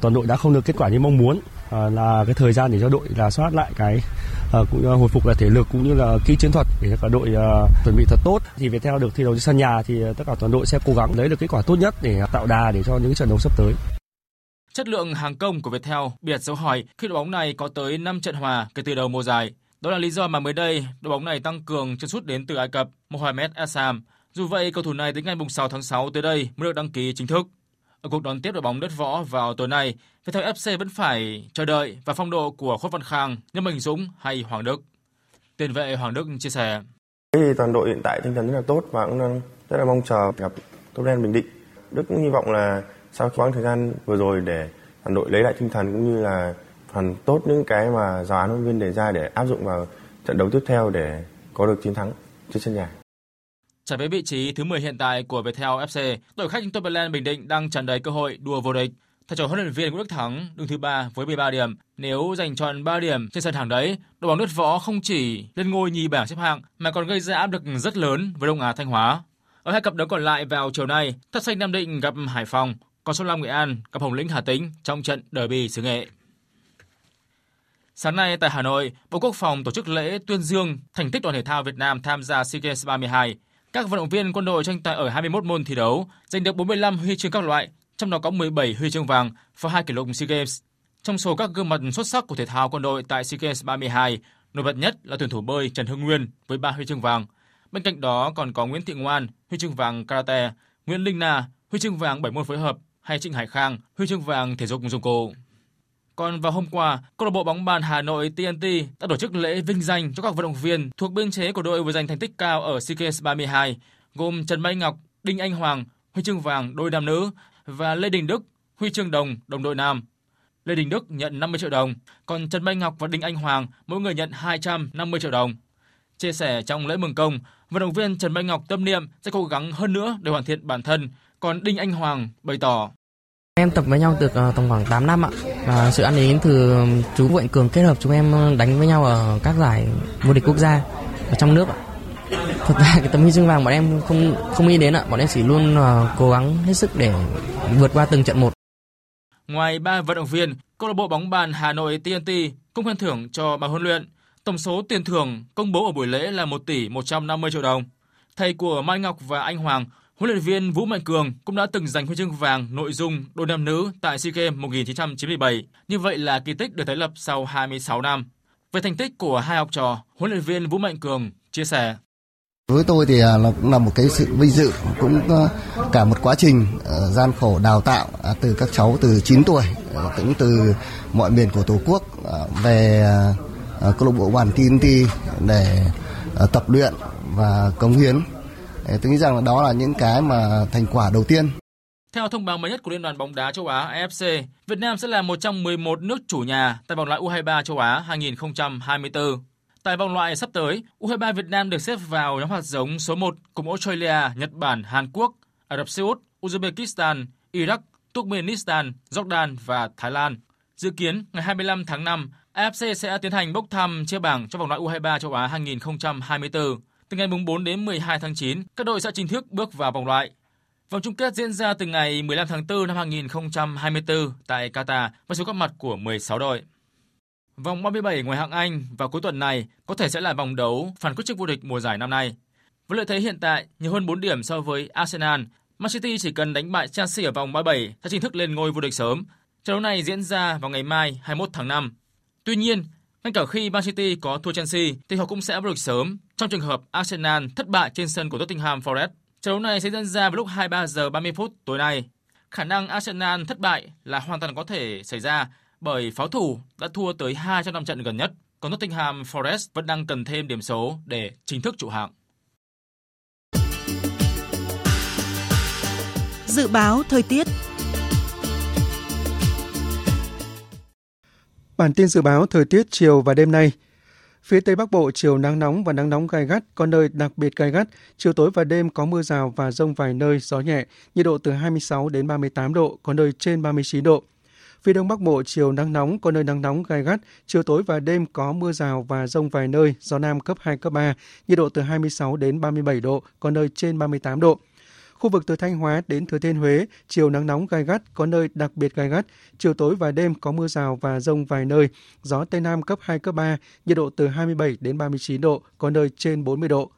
toàn đội đã không được kết quả như mong muốn, là cái thời gian để cho đội là soát lại cái cũng hồi phục là thể lực cũng như là kỹ chiến thuật để cả đội chuẩn bị thật tốt. Thì về theo được thi đấu trên sân nhà thì tất cả toàn đội sẽ cố gắng lấy được kết quả tốt nhất để tạo đà để cho những trận đấu sắp tới. Chất lượng hàng công của Viettel biệt dấu hỏi khi đội bóng này có tới 5 trận hòa kể từ đầu mùa giải. Đó là lý do mà mới đây đội bóng này tăng cường chân sút đến từ Ai Cập Mohammed bin Salman. Dù vậy, cầu thủ này đến ngày 6 tháng 6 tới đây mới được đăng ký chính thức. Ở cuộc đón tiếp đội bóng đất võ vào tối nay, Viettel FC vẫn phải chờ đợi và phong độ của Khuất Văn Khang, Nhâm Mạnh Dũng hay Hoàng Đức. Tiền vệ Hoàng Đức chia sẻ: "Toàn đội hiện tại tinh thần rất là tốt và cũng đang rất là mong chờ gặp Tây Đen Bình Định. Đức cũng hy vọng là sau quãng thời gian vừa rồi để toàn đội lấy lại tinh thần cũng như là hoàn tốt những cái mà giáo án huấn luyện viên đề ra để áp dụng vào trận đấu tiếp theo để có được chiến thắng trên sân nhà." Trở về vị trí thứ 10 hiện tại của Viettel FC, đội khách Inter Berlin Bình Định đang tràn đầy cơ hội đua vô địch. Thầy trò huấn luyện viên Nguyễn Đức Thắng đứng thứ 3 với 13 điểm. Nếu giành tròn 3 điểm trên sân hàng đấy, đội bóng đất võ không chỉ lên ngôi nhì bảng xếp hạng mà còn gây ra áp lực rất lớn với Đông Á Thanh Hóa. Ở hai cặp đấu còn lại vào chiều nay, Thất Xanh Nam Định gặp Hải Phòng, còn Sông Lam Nghệ An gặp Hồng Lĩnh Hà Tĩnh trong trận derby xứ Nghệ. Sáng nay tại Hà Nội, Bộ Quốc phòng tổ chức lễ tuyên dương thành tích đoàn thể thao Việt Nam tham gia SEA Games 32. Các vận động viên quân đội tranh tài ở 21 môn thi đấu, giành được 45 huy chương các loại, trong đó có 17 huy chương vàng và 2 kỷ lục SEA Games. Trong số các gương mặt xuất sắc của thể thao quân đội tại SEA Games 32, nổi bật nhất là tuyển thủ bơi Trần Hưng Nguyên với 3 huy chương vàng. Bên cạnh đó còn có Nguyễn Thị Ngoan, huy chương vàng karate, Nguyễn Linh Na, huy chương vàng 7 môn phối hợp hay Trịnh Hải Khang, huy chương vàng thể dục dụng cụ. Còn vào hôm qua, câu lạc bộ bóng bàn Hà Nội TNT đã tổ chức lễ vinh danh cho các vận động viên thuộc biên chế của đội vừa giành thành tích cao ở SEA Games 32, gồm Trần Mai Ngọc, Đinh Anh Hoàng, huy chương vàng đôi nam nữ và Lê Đình Đức, huy chương đồng đồng đội nam. Lê Đình Đức nhận 50 triệu đồng, còn Trần Mai Ngọc và Đinh Anh Hoàng mỗi người nhận 250 triệu đồng. Chia sẻ trong lễ mừng công, vận động viên Trần Mai Ngọc tâm niệm sẽ cố gắng hơn nữa để hoàn thiện bản thân, còn Đinh Anh Hoàng bày tỏ: Em tập với nhau được tầm khoảng 8 năm ạ. Và sự ăn ý từ chú Vũ Mạnh Cường kết hợp chúng em đánh với nhau ở các giải vô địch quốc gia ở trong nước ạ. Thật ra cái tấm huy chương vàng bọn em không nghĩ đến ạ. Bọn em chỉ luôn cố gắng hết sức để vượt qua từng trận một. Ngoài 3 vận động viên, câu lạc bộ bóng bàn Hà Nội TNT cũng khen thưởng cho ban huấn luyện. Tổng số tiền thưởng công bố ở buổi lễ là 1 tỷ 150 triệu đồng. Thầy của Mai Ngọc và Anh Hoàng, huấn luyện viên Vũ Mạnh Cường cũng đã từng giành huy chương vàng nội dung đôi nam nữ tại SEA Games 1997. Như vậy là kỳ tích được tái lập sau 26 năm. Về thành tích của hai học trò, huấn luyện viên Vũ Mạnh Cường chia sẻ: Với tôi thì cũng là một cái sự vinh dự, cũng cả một quá trình gian khổ đào tạo từ các cháu từ 9 tuổi, cũng từ mọi miền của Tổ quốc về câu lạc bộ bàn TNT để tập luyện và cống hiến. Tôi nghĩ rằng là đó là những cái mà thành quả đầu tiên. Theo thông báo mới nhất của Liên đoàn bóng đá châu Á AFC, Việt Nam sẽ là một trong 11 nước chủ nhà tại vòng loại U23 châu Á 2024. Tại vòng loại sắp tới, U23 Việt Nam được xếp vào nhóm hạt giống số 1 cùng Australia, Nhật Bản, Hàn Quốc, Ả Rập Xê Út, Uzbekistan, Iraq, Turkmenistan, Jordan và Thái Lan. Dự kiến ngày 25 tháng 5, AFC sẽ tiến hành bốc thăm chia bảng cho vòng loại U23 châu Á 2024. Từ ngày 4 đến 12 tháng 9, các đội sẽ chính thức bước vào vòng loại. Vòng chung kết diễn ra từ ngày 15 tháng 4 năm 2024 tại Qatar với số góp mặt của 16 đội. Vòng 37 ngoại hạng Anh vào cuối tuần này có thể sẽ là vòng đấu phản quyết chức vô địch mùa giải năm nay. Với lợi thế hiện tại nhiều hơn 4 điểm so với Arsenal, Man City chỉ cần đánh bại Chelsea ở vòng 37 sẽ chính thức lên ngôi vô địch sớm. Trận đấu này diễn ra vào ngày mai 21 tháng 5. Tuy nhiên, ngay cả khi Man City có thua Chelsea thì họ cũng sẽ vô địch sớm trong trường hợp Arsenal thất bại trên sân của Tottenham Forest. Trận đấu này sẽ diễn ra vào lúc 23:30 tối nay. Khả năng Arsenal thất bại là hoàn toàn có thể xảy ra bởi pháo thủ đã thua tới 2 trong 5 trận gần nhất, còn Tottenham Forest vẫn đang cần thêm điểm số để chính thức trụ hạng. Dự báo thời tiết. Bản tin dự báo thời tiết chiều và đêm nay. Phía Tây Bắc Bộ chiều nắng nóng và nắng nóng gay gắt, có nơi đặc biệt gay gắt. Chiều tối và đêm có mưa rào và dông vài nơi, gió nhẹ, nhiệt độ từ 26 đến 38 độ, có nơi trên 39 độ. Phía Đông Bắc Bộ chiều nắng nóng, có nơi nắng nóng gay gắt, chiều tối và đêm có mưa rào và dông vài nơi, gió Nam cấp 2, cấp 3, nhiệt độ từ 26 đến 37 độ, có nơi trên 38 độ. Khu vực từ Thanh Hóa đến Thừa Thiên Huế, chiều nắng nóng gay gắt, có nơi đặc biệt gay gắt, chiều tối và đêm có mưa rào và dông vài nơi, gió Tây Nam cấp 2, cấp 3, nhiệt độ từ 27 đến 39 độ, có nơi trên 40 độ.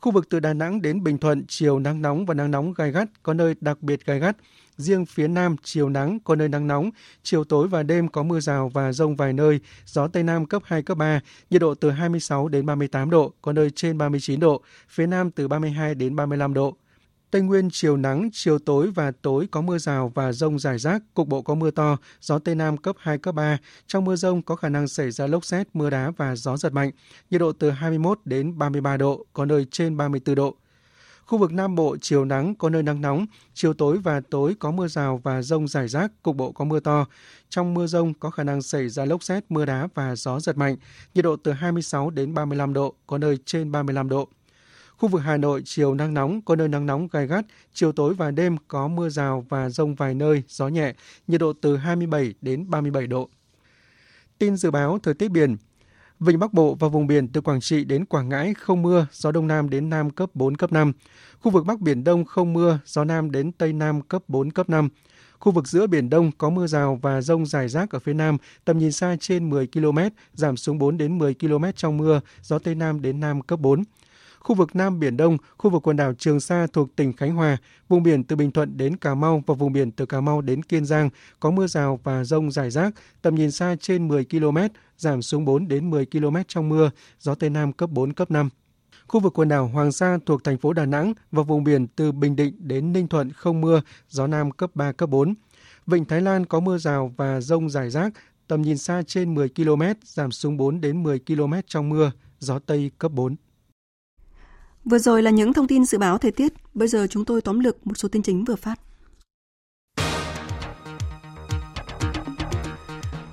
Khu vực từ Đà Nẵng đến Bình Thuận, chiều nắng nóng và nắng nóng gay gắt, có nơi đặc biệt gay gắt. Riêng phía Nam, chiều nắng, có nơi nắng nóng, chiều tối và đêm có mưa rào và dông vài nơi, gió Tây Nam cấp 2, cấp 3, nhiệt độ từ 26 đến 38 độ, có nơi trên 39 độ, phía Nam từ 32 đến 35 độ. Tây Nguyên chiều nắng, chiều tối và tối có mưa rào và dông rải rác, cục bộ có mưa to, gió Tây Nam cấp 2, cấp 3. Trong mưa dông có khả năng xảy ra lốc sét, mưa đá và gió giật mạnh, nhiệt độ từ 21 đến 33 độ, có nơi trên 34 độ. Khu vực Nam Bộ chiều nắng, có nơi nắng nóng, chiều tối và tối có mưa rào và dông rải rác, cục bộ có mưa to. Trong mưa dông có khả năng xảy ra lốc sét, mưa đá và gió giật mạnh, nhiệt độ từ 26 đến 35 độ, có nơi trên 35 độ. Khu vực Hà Nội chiều nắng nóng, có nơi nắng nóng gay gắt, chiều tối và đêm có mưa rào và dông vài nơi, gió nhẹ, nhiệt độ từ 27 đến 37 độ. Tin dự báo thời tiết biển. Vịnh Bắc Bộ và vùng biển từ Quảng Trị đến Quảng Ngãi không mưa, gió Đông Nam đến Nam cấp 4, cấp 5. Khu vực Bắc Biển Đông không mưa, gió Nam đến Tây Nam cấp 4, cấp 5. Khu vực giữa Biển Đông có mưa rào và dông rải rác ở phía Nam, tầm nhìn xa trên 10 km, giảm xuống 4 đến 10 km trong mưa, gió Tây Nam đến Nam cấp 4. Khu vực Nam Biển Đông, khu vực quần đảo Trường Sa thuộc tỉnh Khánh Hòa, vùng biển từ Bình Thuận đến Cà Mau và vùng biển từ Cà Mau đến Kiên Giang có mưa rào và dông rải rác, tầm nhìn xa trên 10 km, giảm xuống 4 đến 10 km trong mưa, gió Tây Nam cấp 4, cấp 5. Khu vực quần đảo Hoàng Sa thuộc thành phố Đà Nẵng và vùng biển từ Bình Định đến Ninh Thuận không mưa, gió Nam cấp 3, cấp 4. Vịnh Thái Lan có mưa rào và dông rải rác, tầm nhìn xa trên 10 km, giảm xuống 4 đến 10 km trong mưa, gió Tây cấp 4. Vừa rồi là những thông tin dự báo thời tiết, bây giờ chúng tôi tóm lược một số tin chính vừa phát.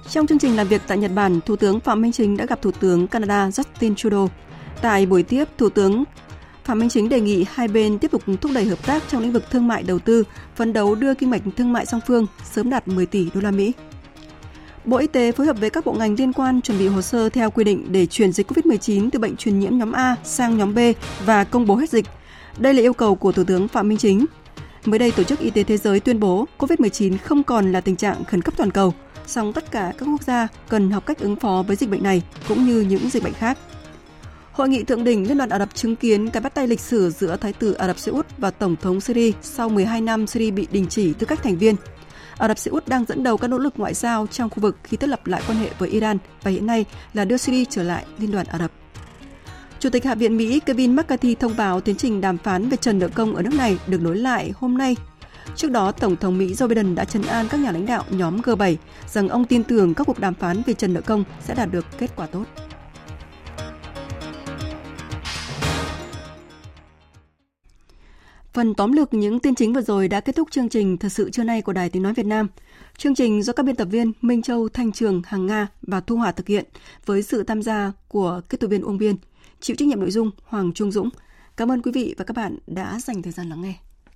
Trong chương trình làm việc tại Nhật Bản, Thủ tướng Phạm Minh Chính đã gặp Thủ tướng Canada Justin Trudeau. Tại buổi tiếp, Thủ tướng Phạm Minh Chính đề nghị hai bên tiếp tục thúc đẩy hợp tác trong lĩnh vực thương mại đầu tư, phấn đấu đưa kim ngạch thương mại song phương sớm đạt 10 tỷ đô la Mỹ. Bộ Y tế phối hợp với các bộ ngành liên quan chuẩn bị hồ sơ theo quy định để chuyển dịch COVID-19 từ bệnh truyền nhiễm nhóm A sang nhóm B và công bố hết dịch. Đây là yêu cầu của Thủ tướng Phạm Minh Chính. Mới đây, Tổ chức Y tế Thế giới tuyên bố COVID-19 không còn là tình trạng khẩn cấp toàn cầu, song tất cả các quốc gia cần học cách ứng phó với dịch bệnh này cũng như những dịch bệnh khác. Hội nghị thượng đỉnh Liên đoàn Ả Rập chứng kiến cái bắt tay lịch sử giữa Thái tử Ả Rập Xê Út và Tổng thống Syria sau 12 năm Syria bị đình chỉ tư cách thành viên. Ả Rập Xê Út đang dẫn đầu các nỗ lực ngoại giao trong khu vực khi thiết lập lại quan hệ với Iran và hiện nay là đưa Syria trở lại Liên đoàn Ả Rập. Chủ tịch Hạ viện Mỹ Kevin McCarthy thông báo tiến trình đàm phán về trần nợ công ở nước này được nối lại hôm nay. Trước đó, Tổng thống Mỹ Joe Biden đã trấn an các nhà lãnh đạo nhóm G7 rằng ông tin tưởng các cuộc đàm phán về trần nợ công sẽ đạt được kết quả tốt. Phần tóm lược những tin chính vừa rồi đã kết thúc chương trình Thật sự trưa nay của Đài Tiếng Nói Việt Nam. Chương trình do các biên tập viên Minh Châu, Thanh Trường, Hằng Nga và Thu Hòa thực hiện với sự tham gia của kỹ thuật viên Uông Biên, chịu trách nhiệm nội dung Hoàng Trung Dũng. Cảm ơn quý vị và các bạn đã dành thời gian lắng nghe.